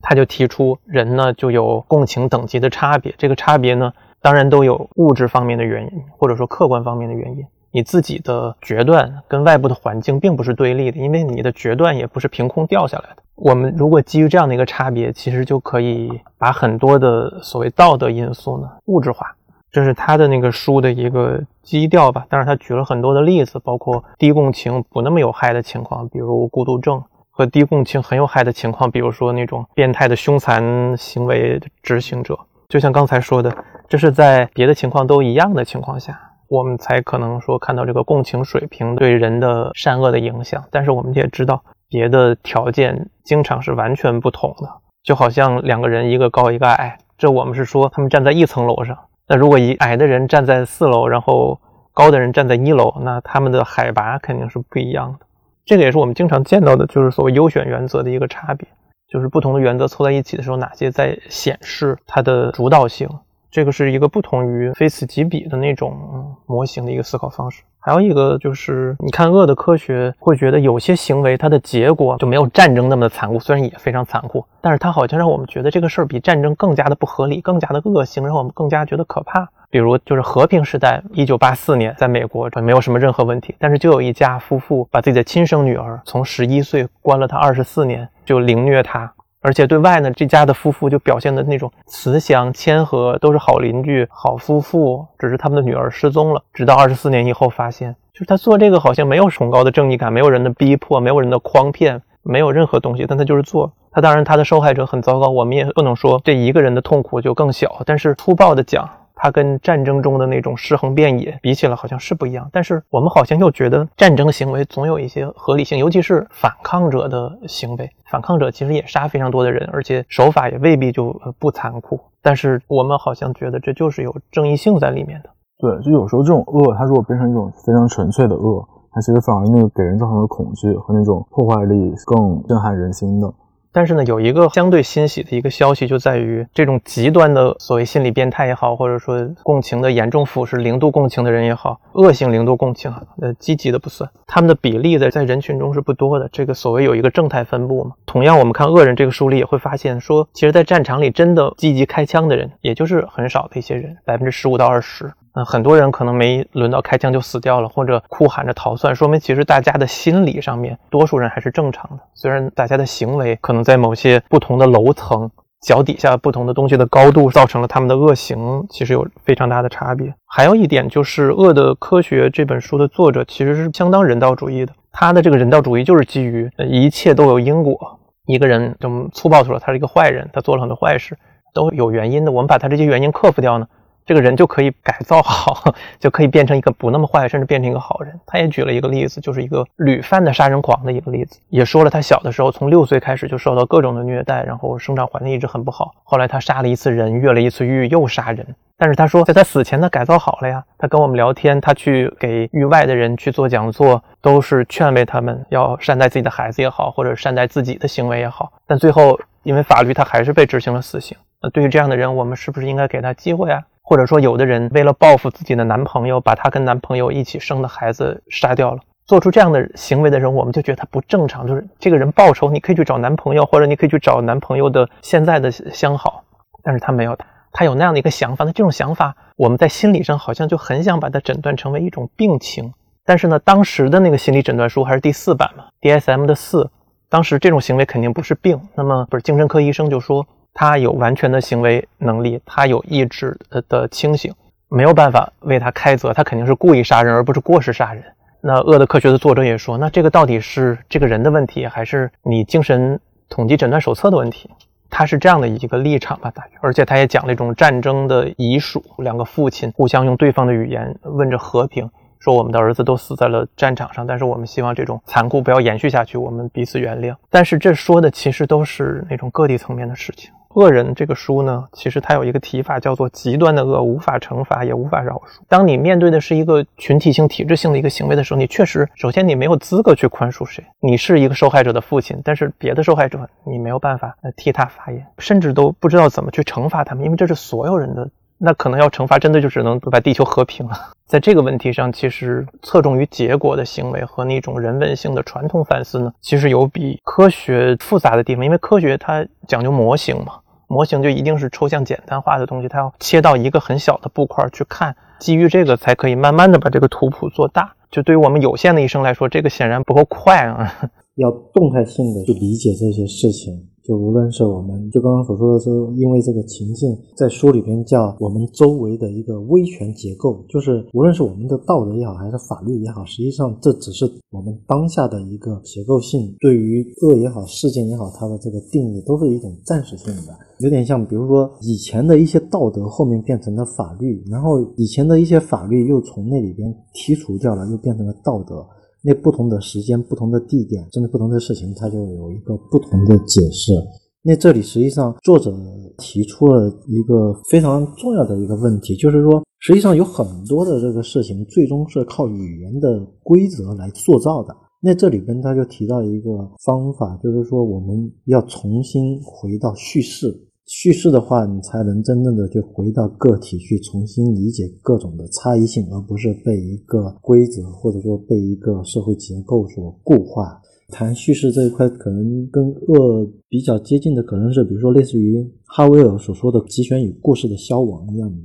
它就提出人呢就有共情等级的差别，这个差别呢当然都有物质方面的原因，或者说客观方面的原因。你自己的决断跟外部的环境并不是对立的，因为你的决断也不是凭空掉下来的。我们如果基于这样的一个差别，其实就可以把很多的所谓道德因素呢物质化。这是他的那个书的一个基调吧。当然他举了很多的例子，包括低共情不那么有害的情况，比如孤独症，和低共情很有害的情况，比如说那种变态的凶残行为执行者。就像刚才说的，这是在别的情况都一样的情况下，我们才可能说看到这个共情水平对人的善恶的影响。但是我们也知道别的条件经常是完全不同的，就好像两个人一个高一个矮，这我们是说他们站在一层楼上，那如果一矮的人站在四楼，然后高的人站在一楼，那他们的海拔肯定是不一样的。这个也是我们经常见到的，就是所谓优选原则的一个差别，就是不同的原则凑在一起的时候，哪些在显示它的主导性。这个是一个不同于非此即彼的那种模型的一个思考方式。还有一个就是你看恶的科学会觉得有些行为它的结果就没有战争那么的残酷，虽然也非常残酷，但是它好像让我们觉得这个事儿比战争更加的不合理，更加的恶行，让我们更加觉得可怕。比如就是和平时代一九八四年在美国没有什么任何问题，但是就有一家夫妇把自己的亲生女儿从十一岁关了她二十四年，就凌虐她。而且对外呢，这家的夫妇就表现的那种慈祥谦和，都是好邻居好夫妇，只是他们的女儿失踪了，直到二十四年以后发现，就是他做这个好像没有崇高的正义感，没有人的逼迫，没有人的诓骗，没有任何东西，但他就是做。他当然他的受害者很糟糕，我们也不能说这一个人的痛苦就更小，但是粗暴的讲，他跟战争中的那种尸横遍野比起来好像是不一样。但是我们好像又觉得战争行为总有一些合理性，尤其是反抗者的行为，反抗者其实也杀非常多的人，而且手法也未必就不残酷，但是我们好像觉得这就是有正义性在里面的。对，就有时候这种恶它如果变成一种非常纯粹的恶，它其实反而那个给人造成的恐惧和那种破坏力更震撼人心的。但是呢，有一个相对欣喜的一个消息，就在于这种极端的所谓心理变态也好，或者说共情的严重腐蚀零度共情的人也好，恶性零度共情呃，积极的不算，他们的比例的在人群中是不多的。这个所谓有一个正态分布嘛。同样我们看恶人这个书里也会发现说，其实在战场里真的积极开枪的人也就是很少的一些人， 百分之十五到百分之二十。嗯，很多人可能没轮到开枪就死掉了，或者哭喊着逃窜，说明其实大家的心理上面多数人还是正常的，虽然大家的行为可能在某些不同的楼层脚底下不同的东西的高度造成了他们的恶行其实有非常大的差别。还有一点就是《恶的科学》这本书的作者其实是相当人道主义的，他的这个人道主义就是基于一切都有因果，一个人就粗暴说他是一个坏人，他做了很多坏事都有原因的，我们把他这些原因克服掉呢，这个人就可以改造好，就可以变成一个不那么坏，甚至变成一个好人。他也举了一个例子，就是一个屡犯的杀人狂的一个例子，也说了他小的时候从六岁开始就受到各种的虐待，然后生长环境一直很不好，后来他杀了一次人，越了一次狱，又杀人。但是他说在他死前他改造好了呀，他跟我们聊天，他去给狱外的人去做讲座，都是劝慰他们要善待自己的孩子也好，或者善待自己的行为也好，但最后因为法律他还是被执行了死刑。那对于这样的人，我们是不是应该给他机会啊？或者说有的人为了报复自己的男朋友，把他跟男朋友一起生的孩子杀掉了，做出这样的行为的人，我们就觉得他不正常，就是这个人报仇你可以去找男朋友，或者你可以去找男朋友的现在的相好，但是他没有，他有那样的一个想法，那这种想法我们在心理上好像就很想把它诊断成为一种病情。但是呢，当时的那个心理诊断书还是第四版嘛 D S M 的四，当时这种行为肯定不是病。那么不是精神科医生就说他有完全的行为能力，他有意志的清醒，没有办法为他开责，他肯定是故意杀人而不是过失杀人。那《恶的科学》的作者也说，那这个到底是这个人的问题，还是你精神统计诊断手册的问题？他是这样的一个立场吧，大约。而且他也讲了一种战争的遗属，两个父亲互相用对方的语言问着和平，说我们的儿子都死在了战场上，但是我们希望这种残酷不要延续下去，我们彼此原谅。但是这说的其实都是那种个体层面的事情。恶人这个书呢，其实它有一个提法叫做极端的恶无法惩罚也无法饶恕。当你面对的是一个群体性体制性的一个行为的时候，你确实首先你没有资格去宽恕谁，你是一个受害者的父亲，但是别的受害者你没有办法替他发言，甚至都不知道怎么去惩罚他们，因为这是所有人的，那可能要惩罚真的就只能把地球和平了。在这个问题上，其实侧重于结果的行为和那种人文性的传统反思呢，其实有比科学复杂的地方。因为科学它讲究模型嘛，模型就一定是抽象简单化的东西，它要切到一个很小的布块去看，基于这个才可以慢慢的把这个图谱做大。就对于我们有限的一生来说，这个显然不够快啊。要动态性的去理解这些事情，就无论是我们就刚刚所说的，是因为这个情境，在书里边叫我们周围的一个威权结构，就是无论是我们的道德也好还是法律也好，实际上这只是我们当下的一个结构性，对于恶也好事件也好，它的这个定义都是一种暂时性的，有点像比如说以前的一些道德后面变成了法律，然后以前的一些法律又从那里边剔除掉了，又变成了道德。那不同的时间不同的地点甚至不同的事情，它就有一个不同的解释。那这里实际上作者提出了一个非常重要的一个问题，就是说实际上有很多的这个事情最终是靠语言的规则来塑造的。那这里边他就提到一个方法，就是说我们要重新回到叙事，叙事的话你才能真正的去回到个体，去重新理解各种的差异性，而不是被一个规则或者说被一个社会结构所固化。谈叙事这一块可能跟恶比较接近的，可能是比如说类似于哈维尔所说的集权与故事的消亡一样的，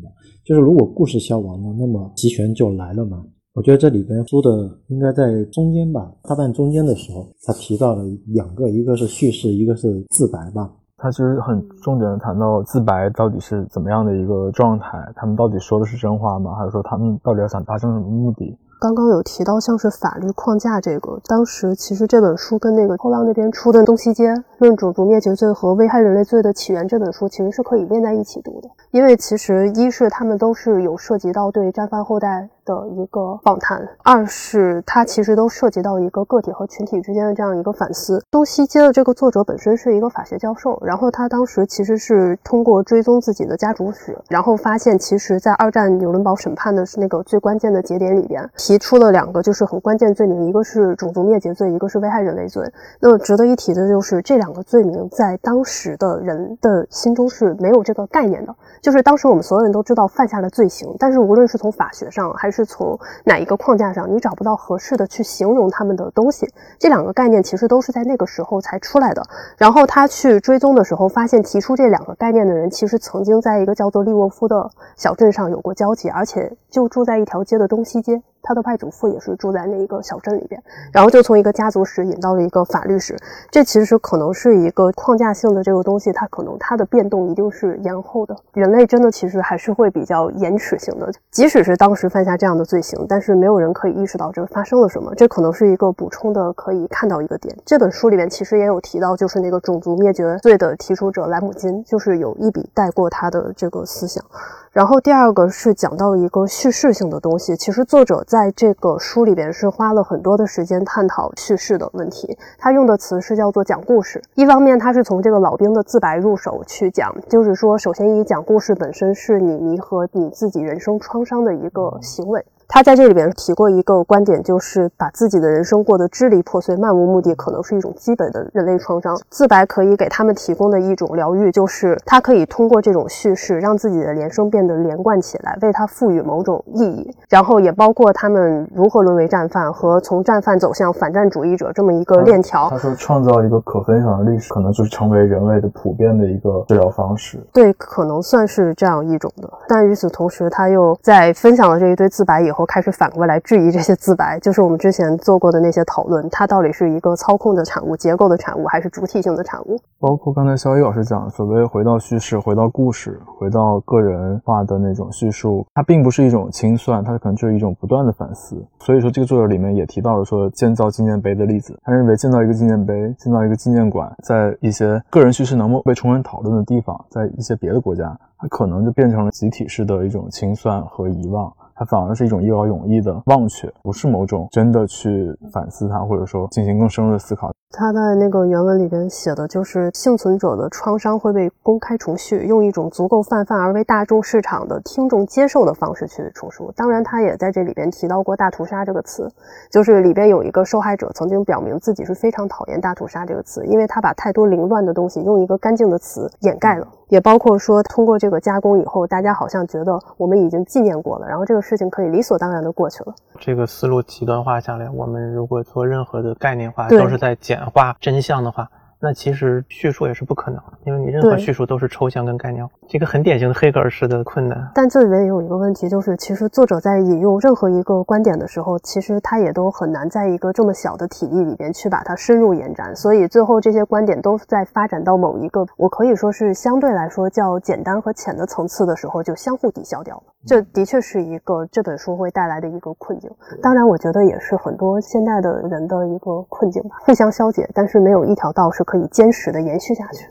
就是如果故事消亡了，那么集权就来了嘛。我觉得这里边书的应该在中间吧，大半中间的时候他提到了两个，一个是叙事，一个是自白吧。他其实很重点的谈到自白到底是怎么样的一个状态，他们到底说的是真话吗，还是说他们到底要想达成什么目的。刚刚有提到像是法律框架这个，当时其实这本书跟那个后浪那边出的《东西街论种族灭绝罪和危害人类罪的起源》这本书其实是可以连在一起读的，因为其实一是他们都是有涉及到对战犯后代的一个访谈，二是它其实都涉及到一个个体和群体之间的这样一个反思。东西街的这个作者本身是一个法学教授，然后他当时其实是通过追踪自己的家族史，然后发现其实在二战纽伦堡审判的那个最关键的节点里边提出了两个就是很关键罪名，一个是种族灭绝罪，一个是危害人类罪。那么值得一提的就是这两个罪名在当时的人的心中是没有这个概念的，就是当时我们所有人都知道犯下了罪行，但是无论是从法学上还是是从哪一个框架上，你找不到合适的去形容他们的东西。这两个概念其实都是在那个时候才出来的，然后他去追踪的时候发现提出这两个概念的人其实曾经在一个叫做利沃夫的小镇上有过交集，而且就住在一条街的东西街，他的外祖父也是住在那一个小镇里边，然后就从一个家族史引到了一个法律史。这其实可能是一个框架性的这个东西，它可能它的变动一定是延后的。人类真的其实还是会比较延迟型的，即使是当时犯下这样的罪行，但是没有人可以意识到这发生了什么。这可能是一个补充的可以看到一个点。这本书里面其实也有提到，就是那个种族灭绝罪的提出者莱姆金，就是有一笔带过他的这个思想。然后第二个是讲到一个叙事性的东西，其实作者在这个书里边是花了很多的时间探讨叙事的问题，他用的词是叫做讲故事。一方面他是从这个老兵的自白入手去讲，就是说首先以讲故事本身是你弥合你自己人生创伤的一个行为，他在这里边提过一个观点，就是把自己的人生过得支离破碎、漫无目的，可能是一种基本的人类创伤。自白可以给他们提供的一种疗愈，就是他可以通过这种叙事，让自己的人生变得连贯起来，为他赋予某种意义。然后也包括他们如何沦为战犯和从战犯走向反战主义者这么一个链条。他说创造一个可分享的历史，可能就是成为人类的普遍的一个治疗方式。对，可能算是这样一种的。但与此同时，他又在分享了这一堆自白以后，开始反过来质疑这些自白，就是我们之前做过的那些讨论，它到底是一个操控的产物、结构的产物，还是主体性的产物。包括刚才肖一老师讲，所谓回到叙事、回到故事、回到个人化的那种叙述，它并不是一种清算，它可能就是一种不断的反思。所以说这个作者里面也提到了说建造纪念碑的例子，他认为建造一个纪念碑、建造一个纪念馆，在一些个人叙事能够被充分讨论的地方，在一些别的国家，它可能就变成了集体式的一种清算和遗忘，它反而是一种一劳永逸的忘却，不是某种真的去反思它，或者说进行更深入的思考。他在那个原文里边写的就是幸存者的创伤会被公开重叙，用一种足够泛泛而为大众市场的听众接受的方式去重述。当然他也在这里边提到过大屠杀这个词，就是里边有一个受害者曾经表明自己是非常讨厌大屠杀这个词，因为他把太多凌乱的东西用一个干净的词掩盖了，也包括说通过这个加工以后，大家好像觉得我们已经纪念过了，然后这个事情可以理所当然的过去了。这个思路极端化下来，我们如果做任何的概念化都是在简化真相的话，那其实叙述也是不可能的，因为你任何叙述都是抽象跟概念，这个很典型的黑格尔式的困难。但这里面有一个问题，就是其实作者在引用任何一个观点的时候，其实他也都很难在一个这么小的体力里边去把它深入延展，所以最后这些观点都在发展到某一个我可以说是相对来说较简单和浅的层次的时候，就相互抵消掉了。这的确是一个这本书会带来的一个困境，当然我觉得也是很多现代的人的一个困境吧，互相消解，但是没有一条道是可以坚实的延续下去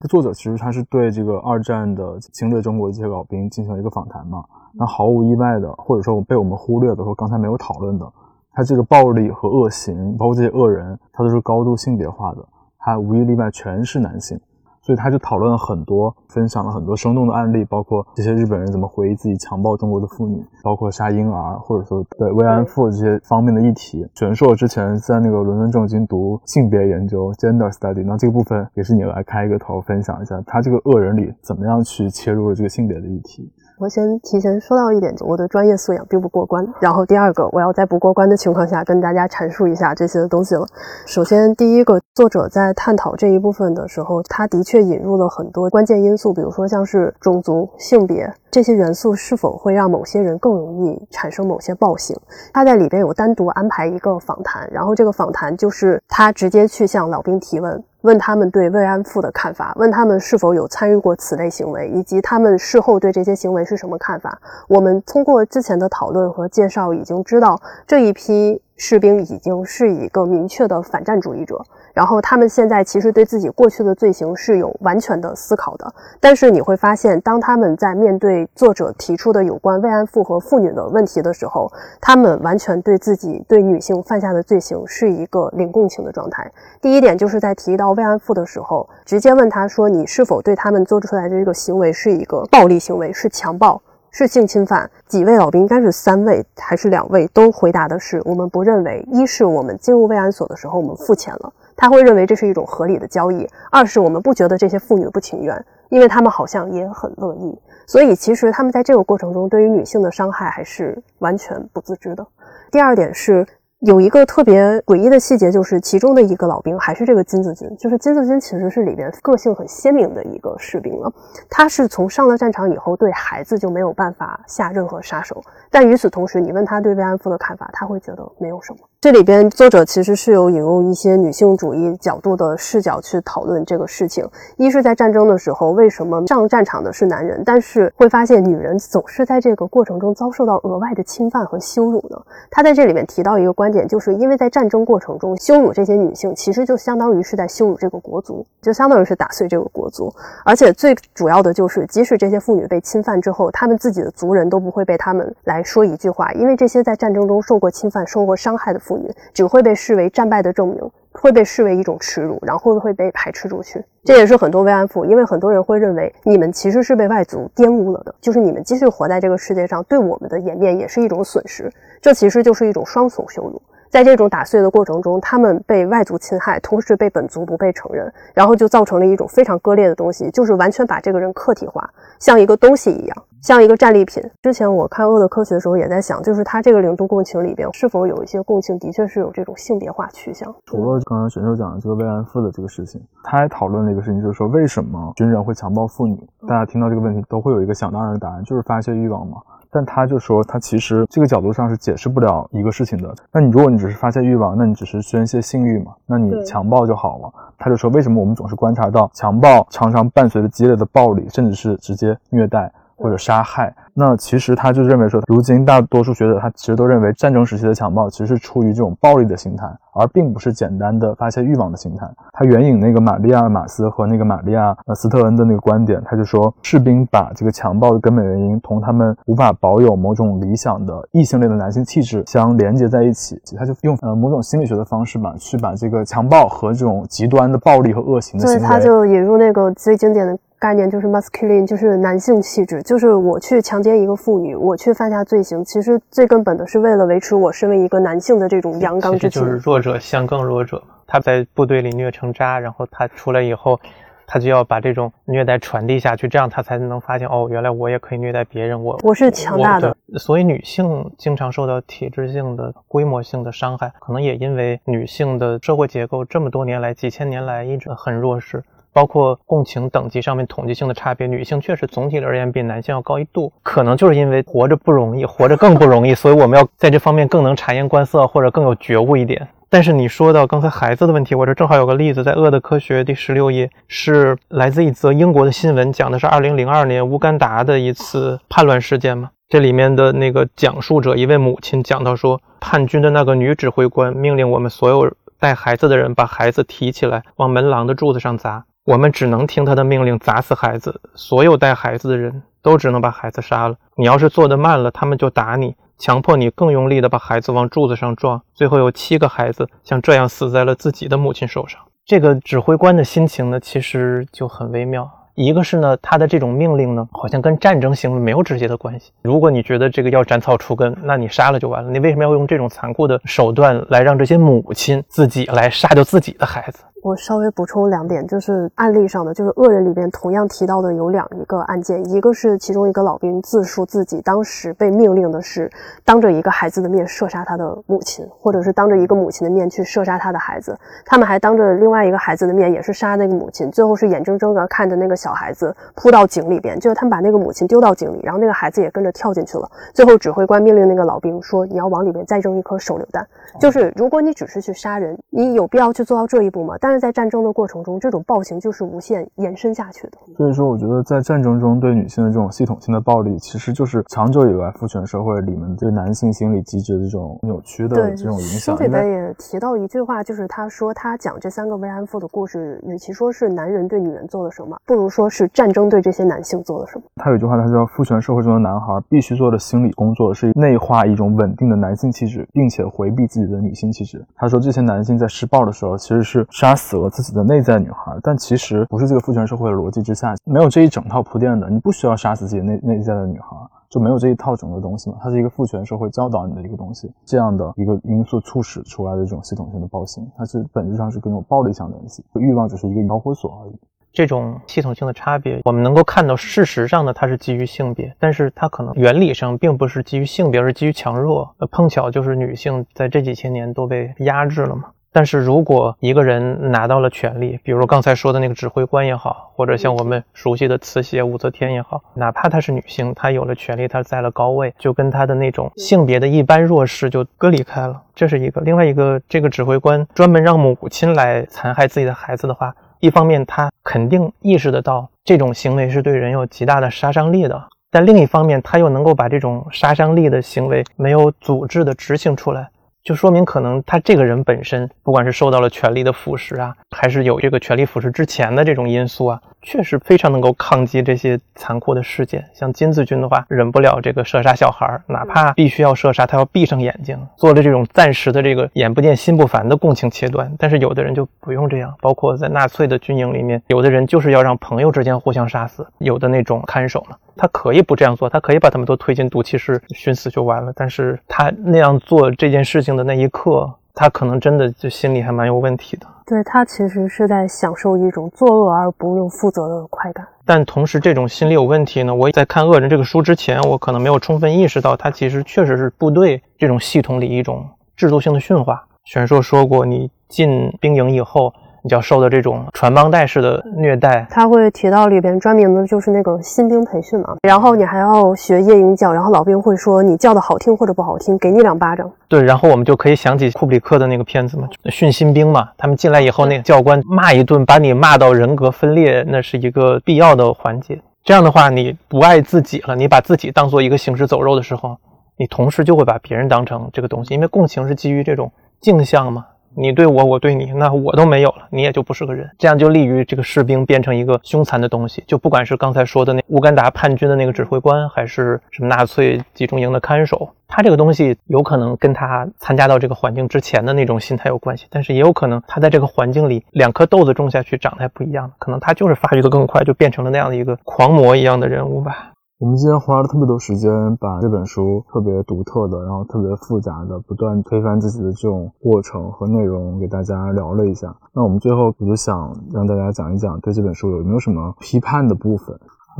的。作者其实他是对这个二战的侵略中国的这些老兵进行了一个访谈嘛，那毫无意外的，或者说被我们忽略的或刚才没有讨论的，他这个暴力和恶行，包括这些恶人，他都是高度性别化的，他无一例外全是男性。所以他就讨论了很多，分享了很多生动的案例，包括这些日本人怎么回忆自己强暴中国的妇女，包括杀婴儿，或者说对慰安妇这些方面的议题。玄硕之前在那个伦敦政经读性别研究 gender study， 那这个部分也是你来开一个头分享一下，他这个恶人里怎么样去切入了这个性别的议题。我先提前说到一点，我的专业素养并不过关，然后第二个我要在不过关的情况下跟大家阐述一下这些东西了。首先第一个，作者在探讨这一部分的时候，他的确引入了很多关键因素，比如说像是种族、性别这些元素是否会让某些人更容易产生某些暴行。他在里边有单独安排一个访谈，然后这个访谈就是他直接去向老兵提问，问他们对慰安妇的看法，问他们是否有参与过此类行为，以及他们事后对这些行为是什么看法。我们通过之前的讨论和介绍已经知道，这一批士兵已经是一个明确的反战主义者，然后他们现在其实对自己过去的罪行是有完全的思考的。但是你会发现，当他们在面对作者提出的有关慰安妇和妇女的问题的时候，他们完全对自己对女性犯下的罪行是一个零共情的状态。第一点就是在提到慰安妇的时候，直接问他说你是否对他们做出来的这个行为是一个暴力行为，是强暴，是性侵犯。几位老兵，应该是三位还是两位，都回答的是我们不认为，一是我们进入慰安所的时候我们付钱了，他会认为这是一种合理的交易；二是我们不觉得这些妇女不情愿，因为他们好像也很乐意。所以其实他们在这个过程中对于女性的伤害还是完全不自知的。第二点是有一个特别诡异的细节，就是其中的一个老兵还是这个金子军，就是金子军其实是里边个性很鲜明的一个士兵了，他是从上了战场以后对孩子就没有办法下任何杀手，但与此同时你问他对慰安妇的看法，他会觉得没有什么。这里边作者其实是有引用一些女性主义角度的视角去讨论这个事情。一是在战争的时候，为什么上战场的是男人，但是会发现女人总是在这个过程中遭受到额外的侵犯和羞辱呢？他在这里面提到一个观点，就是因为在战争过程中羞辱这些女性，其实就相当于是在羞辱这个国族，就相当于是打碎这个国族。而且最主要的就是即使这些妇女被侵犯之后，她们自己的族人都不会被她们来说一句话，因为这些在战争中受过侵犯、受过伤害的妇女只会被视为战败的证明，会被视为一种耻辱，然后会被排斥出去。这也是很多慰安妇，因为很多人会认为你们其实是被外族玷污了的，就是你们继续活在这个世界上，对我们的颜面也是一种损失。这其实就是一种双重羞辱。在这种打碎的过程中，他们被外族侵害，同时被本族不被承认，然后就造成了一种非常割裂的东西，就是完全把这个人客体化，像一个东西一样，像一个战利品。之前我看《恶的科学》的时候也在想，就是他这个零度共情里边是否有一些共情的确是有这种性别化趋向。除了刚刚沈秀讲的这个慰安妇的这个事情，他还讨论了一个事情，就是说为什么军人会强暴妇女，大家听到这个问题都会有一个想当然的答案，就是发泄欲望嘛。但他就说他其实这个角度上是解释不了一个事情的。那你如果你只是发泄欲望，那你只是宣泄性欲嘛，那你强暴就好了。他就说为什么我们总是观察到强暴常常伴随着激烈的暴力，甚至是直接虐待或者杀害。那其实他就认为说，如今大多数学者他其实都认为战争时期的强暴其实是出于这种暴力的心态，而并不是简单的发泄欲望的心态。他援引那个玛利亚马斯和那个玛利亚斯特恩的那个观点，他就说士兵把这个强暴的根本原因同他们无法保有某种理想的异性类的男性气质相连接在一起。他就用呃某种心理学的方式吧，去把这个强暴和这种极端的暴力和恶行的行为，所以他就引入那个最经典的概念，就是 masculine， 就是男性气质，就是我去强奸一个妇女，我去犯下罪行，其实最根本的是为了维持我身为一个男性的这种阳刚之气。就是弱者向更弱者，他在部队里虐成渣，然后他出来以后他就要把这种虐待传递下去，这样他才能发现，哦，原来我也可以虐待别人，我我是强大的。所以女性经常受到体制性的规模性的伤害，可能也因为女性的社会结构这么多年来几千年来一直很弱势，包括共情等级上面统计性的差别，女性确实总体而言比男性要高一度，可能就是因为活着不容易，活着更不容易，所以我们要在这方面更能察言观色，或者更有觉悟一点。但是你说到刚才孩子的问题，我这正好有个例子，在《恶的科学》第十六页，是来自一则英国的新闻，讲的是二零零二年乌干达的一次叛乱事件嘛。这里面的那个讲述者，一位母亲讲到说，叛军的那个女指挥官命令我们所有带孩子的人把孩子提起来往门廊的柱子上砸，我们只能听他的命令砸死孩子，所有带孩子的人都只能把孩子杀了。你要是做得慢了，他们就打你，强迫你更用力地把孩子往柱子上撞。最后有七个孩子像这样死在了自己的母亲手上。这个指挥官的心情呢，其实就很微妙。一个是呢，他的这种命令呢，好像跟战争行为没有直接的关系。如果你觉得这个要斩草除根，那你杀了就完了，你为什么要用这种残酷的手段来让这些母亲自己来杀掉自己的孩子？我稍微补充两点，就是案例上的，就是恶人里边同样提到的有两一个案件，一个是其中一个老兵自述自己当时被命令的是当着一个孩子的面射杀他的母亲，或者是当着一个母亲的面去射杀他的孩子，他们还当着另外一个孩子的面也是杀那个母亲，最后是眼睁睁的看着那个小孩子扑到井里边，就是他们把那个母亲丢到井里，然后那个孩子也跟着跳进去了，最后指挥官命令那个老兵说你要往里面再扔一颗手榴弹。就是如果你只是去杀人，你有必要去做到这一步吗？但是在战争的过程中，这种暴行就是无限延伸下去的。所以说我觉得在战争中对女性的这种系统性的暴力，其实就是长久以来父权社会里面对男性心理机制这种扭曲的这种影响。书里边也提到一句话，就是他说他讲这三个慰安妇的故事，与其说是男人对女人做了什么，不如说是战争对这些男性做了什么。他有一句话，他叫父权社会中的男孩必须做的心理工作是内化一种稳定的男性气质，并且回避自己的女性气质。他说这些男性在施暴的时候其实是杀死了自己的内在女孩，但其实不是这个父权社会的逻辑之下，没有这一整套铺垫的，你不需要杀死自己内内在的女孩，就没有这一套整个东西嘛。它是一个父权社会教导你的一个东西，这样的一个因素促使出来的这种系统性的暴行，它是本质上是跟这种暴力相联系，欲望只是一个导火索而已。这种系统性的差别，我们能够看到事实上呢，它是基于性别，但是它可能原理上并不是基于性别，而是基于强弱。碰巧就是女性在这几千年都被压制了嘛。但是如果一个人拿到了权力，比如刚才说的那个指挥官也好，或者像我们熟悉的慈禧、武则天也好，哪怕她是女性，她有了权力，她在了高位，就跟她的那种性别的一般弱势就割离开了。这是一个。另外一个，这个指挥官专门让母亲来残害自己的孩子的话，一方面他肯定意识得到这种行为是对人有极大的杀伤力的，但另一方面他又能够把这种杀伤力的行为没有组织的执行出来，就说明可能他这个人本身不管是受到了权力的腐蚀啊，还是有这个权力腐蚀之前的这种因素啊，确实非常能够抗击这些残酷的事件。像金子君的话，忍不了这个射杀小孩，哪怕必须要射杀，他要闭上眼睛，做了这种暂时的这个眼不见心不烦的共情切断。但是有的人就不用这样，包括在纳粹的军营里面，有的人就是要让朋友之间互相杀死，有的那种看守嘛，他可以不这样做，他可以把他们都推进毒气室熏死就完了，但是他那样做这件事情的那一刻，他可能真的就心里还蛮有问题的。对，他其实是在享受一种作恶而不用负责的快感。但同时这种心理有问题呢，我在看《恶人》这个书之前，我可能没有充分意识到，他其实确实是部队这种系统里一种制度性的驯化。玄硕说过，你进兵营以后，你就要受到这种传帮带式的虐待。他会提到里边专门的就是那个新兵培训嘛，然后你还要学夜营叫，然后老兵会说你叫的好听或者不好听，给你两巴掌。对，然后我们就可以想起库布里克的那个片子嘛，训新兵嘛，他们进来以后那个教官骂一顿，把你骂到人格分裂，那是一个必要的环节。这样的话你不爱自己了，你把自己当做一个行尸走肉的时候，你同时就会把别人当成这个东西，因为共情是基于这种镜像嘛，你对我，我对你，那我都没有了，你也就不是个人。这样就利于这个士兵变成一个凶残的东西，就不管是刚才说的那乌干达叛军的那个指挥官，还是什么纳粹集中营的看守，他这个东西有可能跟他参加到这个环境之前的那种心态有关系，但是也有可能他在这个环境里两颗豆子种下去长得还不一样，可能他就是发育的更快，就变成了那样的一个狂魔一样的人物吧。我们今天花了特别多时间把这本书特别独特的，然后特别复杂的不断推翻自己的这种过程和内容给大家聊了一下。那我们最后我就想让大家讲一讲对这本书有没有什么批判的部分。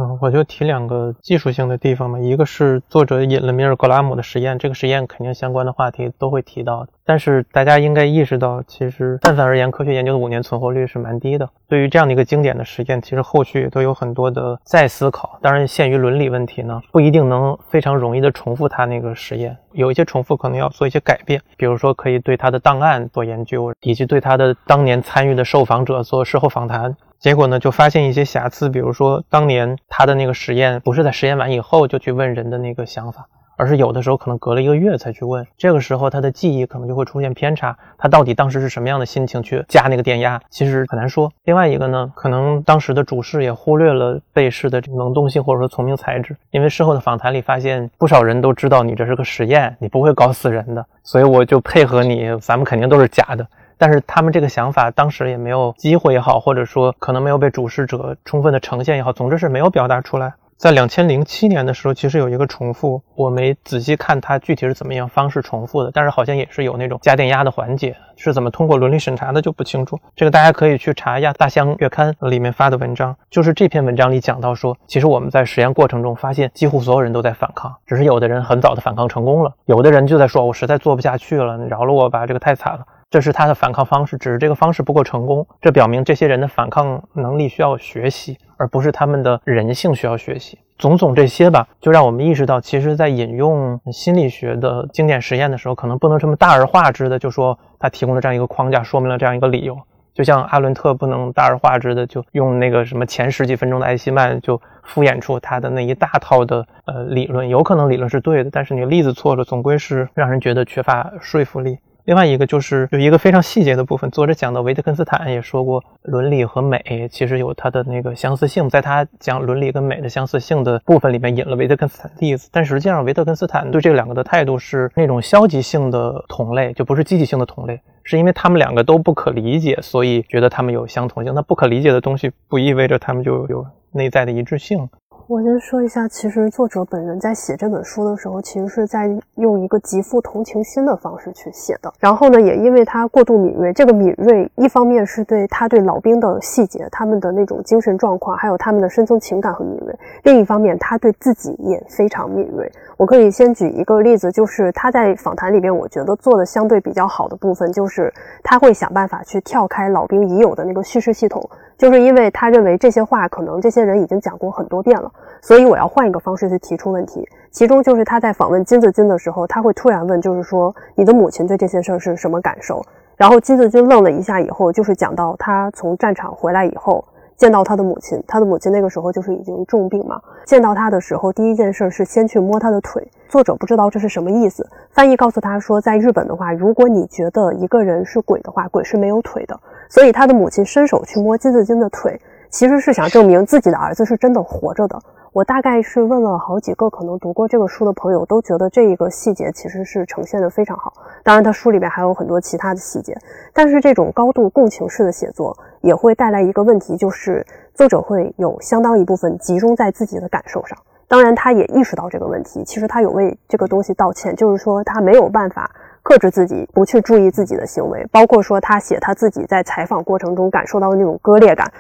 嗯，我就提两个技术性的地方嘛，一个是作者引了米尔格拉姆的实验，这个实验肯定相关的话题都会提到的，但是大家应该意识到，其实泛泛而言，科学研究的五年存活率是蛮低的。对于这样的一个经典的实验，其实后续也都有很多的再思考，当然限于伦理问题呢，不一定能非常容易的重复它那个实验，有一些重复可能要做一些改变，比如说可以对它的档案做研究，以及对它的当年参与的受访者做事后访谈。结果呢，就发现一些瑕疵，比如说当年他的那个实验不是在实验完以后就去问人的那个想法，而是有的时候可能隔了一个月才去问，这个时候他的记忆可能就会出现偏差，他到底当时是什么样的心情去加那个电压，其实很难说。另外一个呢，可能当时的主事也忽略了被试的能动性或者说聪明才智，因为事后的访谈里发现不少人都知道你这是个实验，你不会搞死人的，所以我就配合你，咱们肯定都是假的。但是他们这个想法当时也没有机会也好，或者说可能没有被主事者充分的呈现也好，总之是没有表达出来。在二零零七年的时候，其实有一个重复，我没仔细看它具体是怎么样方式重复的，但是好像也是有那种加电压的环节，是怎么通过伦理审查的就不清楚，这个大家可以去查一下大箱月刊里面发的文章，就是这篇文章里讲到说，其实我们在实验过程中发现几乎所有人都在反抗，只是有的人很早的反抗成功了，有的人就在说我实在做不下去了，你饶了我吧，这个太惨了，这是他的反抗方式，只是这个方式不够成功，这表明这些人的反抗能力需要学习，而不是他们的人性需要学习。种种这些吧，就让我们意识到，其实在引用心理学的经典实验的时候，可能不能这么大而化之的就说他提供了这样一个框架，说明了这样一个理由，就像阿伦特不能大而化之的就用那个什么前十几分钟的艾希曼就敷衍出他的那一大套的呃理论，有可能理论是对的，但是你例子错了，总归是让人觉得缺乏说服力。另外一个就是有一个非常细节的部分，作者讲的维特根斯坦也说过，伦理和美其实有它的那个相似性，在他讲伦理跟美的相似性的部分里面引了维特根斯坦例子，但实际上维特根斯坦对这两个的态度是那种消极性的同类，就不是积极性的同类，是因为他们两个都不可理解，所以觉得他们有相同性，那不可理解的东西不意味着他们就有内在的一致性。我先说一下，其实作者本人在写这本书的时候，其实是在用一个极富同情心的方式去写的。然后呢，也因为他过度敏锐，这个敏锐一方面是对他对老兵的细节，他们的那种精神状况，还有他们的深层情感很敏锐，另一方面他对自己也非常敏锐。我可以先举一个例子，就是他在访谈里边我觉得做的相对比较好的部分，就是他会想办法去跳开老兵已有的那个叙事系统，就是因为他认为这些话可能这些人已经讲过很多遍了，所以我要换一个方式去提出问题。其中就是他在访问金子君的时候，他会突然问，就是说你的母亲对这些事儿是什么感受，然后金子君愣了一下以后，就是讲到他从战场回来以后见到他的母亲，他的母亲那个时候就是已经重病嘛，见到他的时候第一件事是先去摸他的腿，作者不知道这是什么意思，翻译告诉他说，在日本的话，如果你觉得一个人是鬼的话，鬼是没有腿的，所以他的母亲伸手去摸金子君的腿，其实是想证明自己的儿子是真的活着的。我大概是问了好几个可能读过这个书的朋友，都觉得这一个细节其实是呈现的非常好。当然他书里面还有很多其他的细节，但是这种高度共情式的写作也会带来一个问题，就是作者会有相当一部分集中在自己的感受上。当然他也意识到这个问题，其实他有为这个东西道歉，就是说他没有办法克制自己不去注意自己的行为，包括说他写他自己在采访过程中感受到的那种割裂感。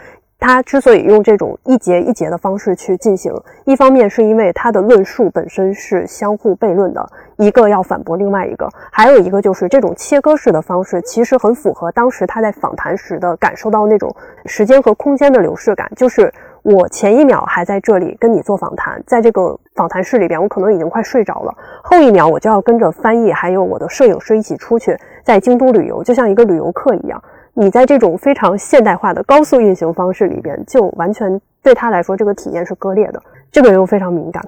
他之所以用这种一节一节的方式去进行，一方面是因为他的论述本身是相互悖论的，一个要反驳另外一个，还有一个就是这种切割式的方式其实很符合当时他在访谈时的感受到那种时间和空间的流逝感，就是我前一秒还在这里跟你做访谈，在这个访谈室里边我可能已经快睡着了，后一秒我就要跟着翻译还有我的摄影师一起出去在京都旅游，就像一个旅游客一样。你在这种非常现代化的高速运行方式里边，就完全对他来说这个体验是割裂的，这个人又非常敏感。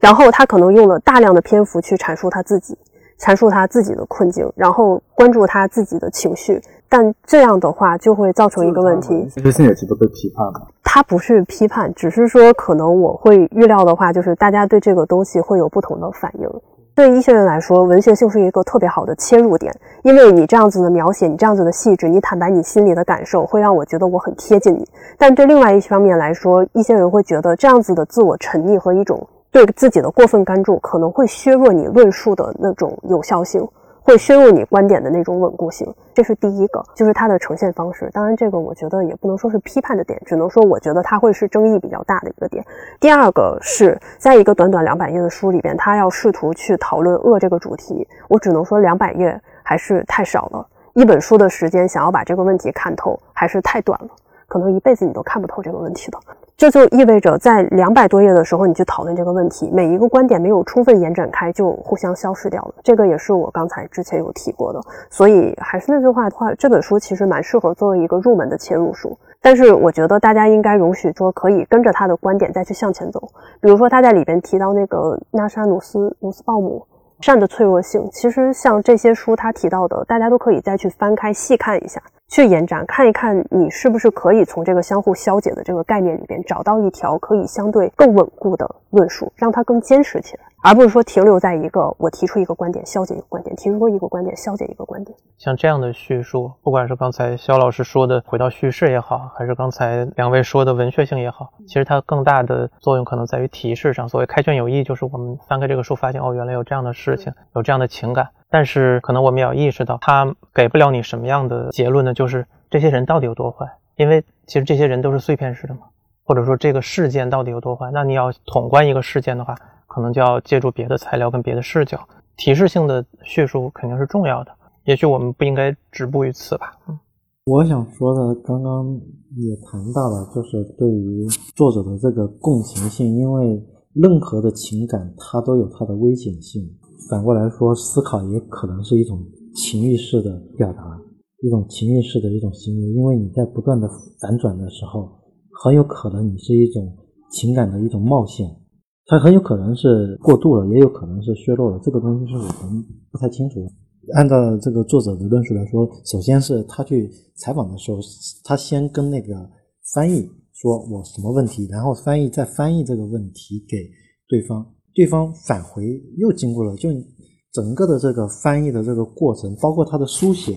然后他可能用了大量的篇幅去阐述他自己，阐述他自己的困境，然后关注他自己的情绪，但这样的话就会造成一个问题，这些也值得被批判吗？他不是批判，只是说可能我会预料的话，就是大家对这个东西会有不同的反应。对一些人来说，文学性是一个特别好的切入点，因为你这样子的描写，你这样子的细致，你坦白你心里的感受，会让我觉得我很贴近你。但对另外一方面来说，一些人会觉得这样子的自我沉溺和一种对自己的过分关注，可能会削弱你论述的那种有效性，会削弱你观点的那种稳固性。这是第一个，就是它的呈现方式。当然这个我觉得也不能说是批判的点，只能说我觉得它会是争议比较大的一个点。第二个是在一个短短两百页的书里边，他要试图去讨论恶这个主题，我只能说两百页还是太少了，一本书的时间想要把这个问题看透还是太短了，可能一辈子你都看不透这个问题的。这就意味着在两百多页的时候你去讨论这个问题，每一个观点没有充分延展开就互相消失掉了，这个也是我刚才之前有提过的。所以还是那句话，这本书其实蛮适合作为一个入门的切入书，但是我觉得大家应该容许说可以跟着他的观点再去向前走。比如说他在里边提到那个纳沙努斯努斯鲍姆善的脆弱性，其实像这些书他提到的，大家都可以再去翻开细看一下，去延展看一看，你是不是可以从这个相互消解的这个概念里边找到一条可以相对更稳固的论述，让它更坚实起来，而不是说停留在一个我提出一个观点消解一个观点，提出一个观点消解一个观点。像这样的叙述，不管是刚才肖老师说的回到叙事也好，还是刚才两位说的文学性也好，其实它更大的作用可能在于提示上。所谓开卷有益，就是我们翻开这个书发现，哦，原来有这样的事情，有这样的情感，但是可能我们也要意识到它给不了你什么样的结论呢，就是这些人到底有多坏，因为其实这些人都是碎片式的嘛，或者说这个事件到底有多坏，那你要统观一个事件的话，可能就要借助别的材料跟别的视角，提示性的叙述肯定是重要的，也许我们不应该止步于此吧。嗯，我想说的刚刚也谈到了，就是对于作者的这个共情性，因为任何的情感它都有它的危险性，反过来说，思考也可能是一种情欲式的表达，一种情欲式的一种行为，因为你在不断的反转的时候，很有可能你是一种情感的一种冒险，它很有可能是过度了，也有可能是削弱了，这个东西是我们不太清楚的。按照这个作者的论述来说，首先是他去采访的时候，他先跟那个翻译说我什么问题，然后翻译再翻译这个问题给对方，对方返回又经过了，就整个的这个翻译的这个过程，包括他的书写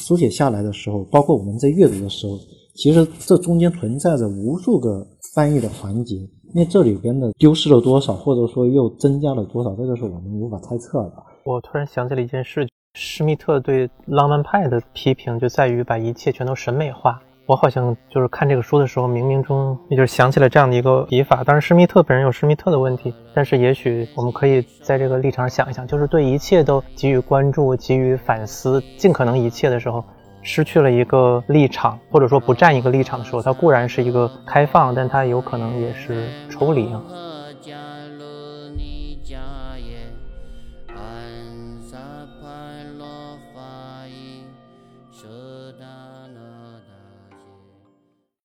书写下来的时候，包括我们在阅读的时候，其实这中间存在着无数个翻译的环节，因为这里边的丢失了多少，或者说又增加了多少，这个是我们无法猜测的。我突然想起了一件事，施密特对浪漫派的批评就在于把一切全都审美化。我好像就是看这个书的时候，冥冥中也就是想起了这样的一个笔法。当然施密特本人有施密特的问题，但是也许我们可以在这个立场想一想，就是对一切都给予关注，给予反思，尽可能一切的时候，失去了一个立场，或者说不站一个立场的时候，它固然是一个开放，但它有可能也是抽离啊。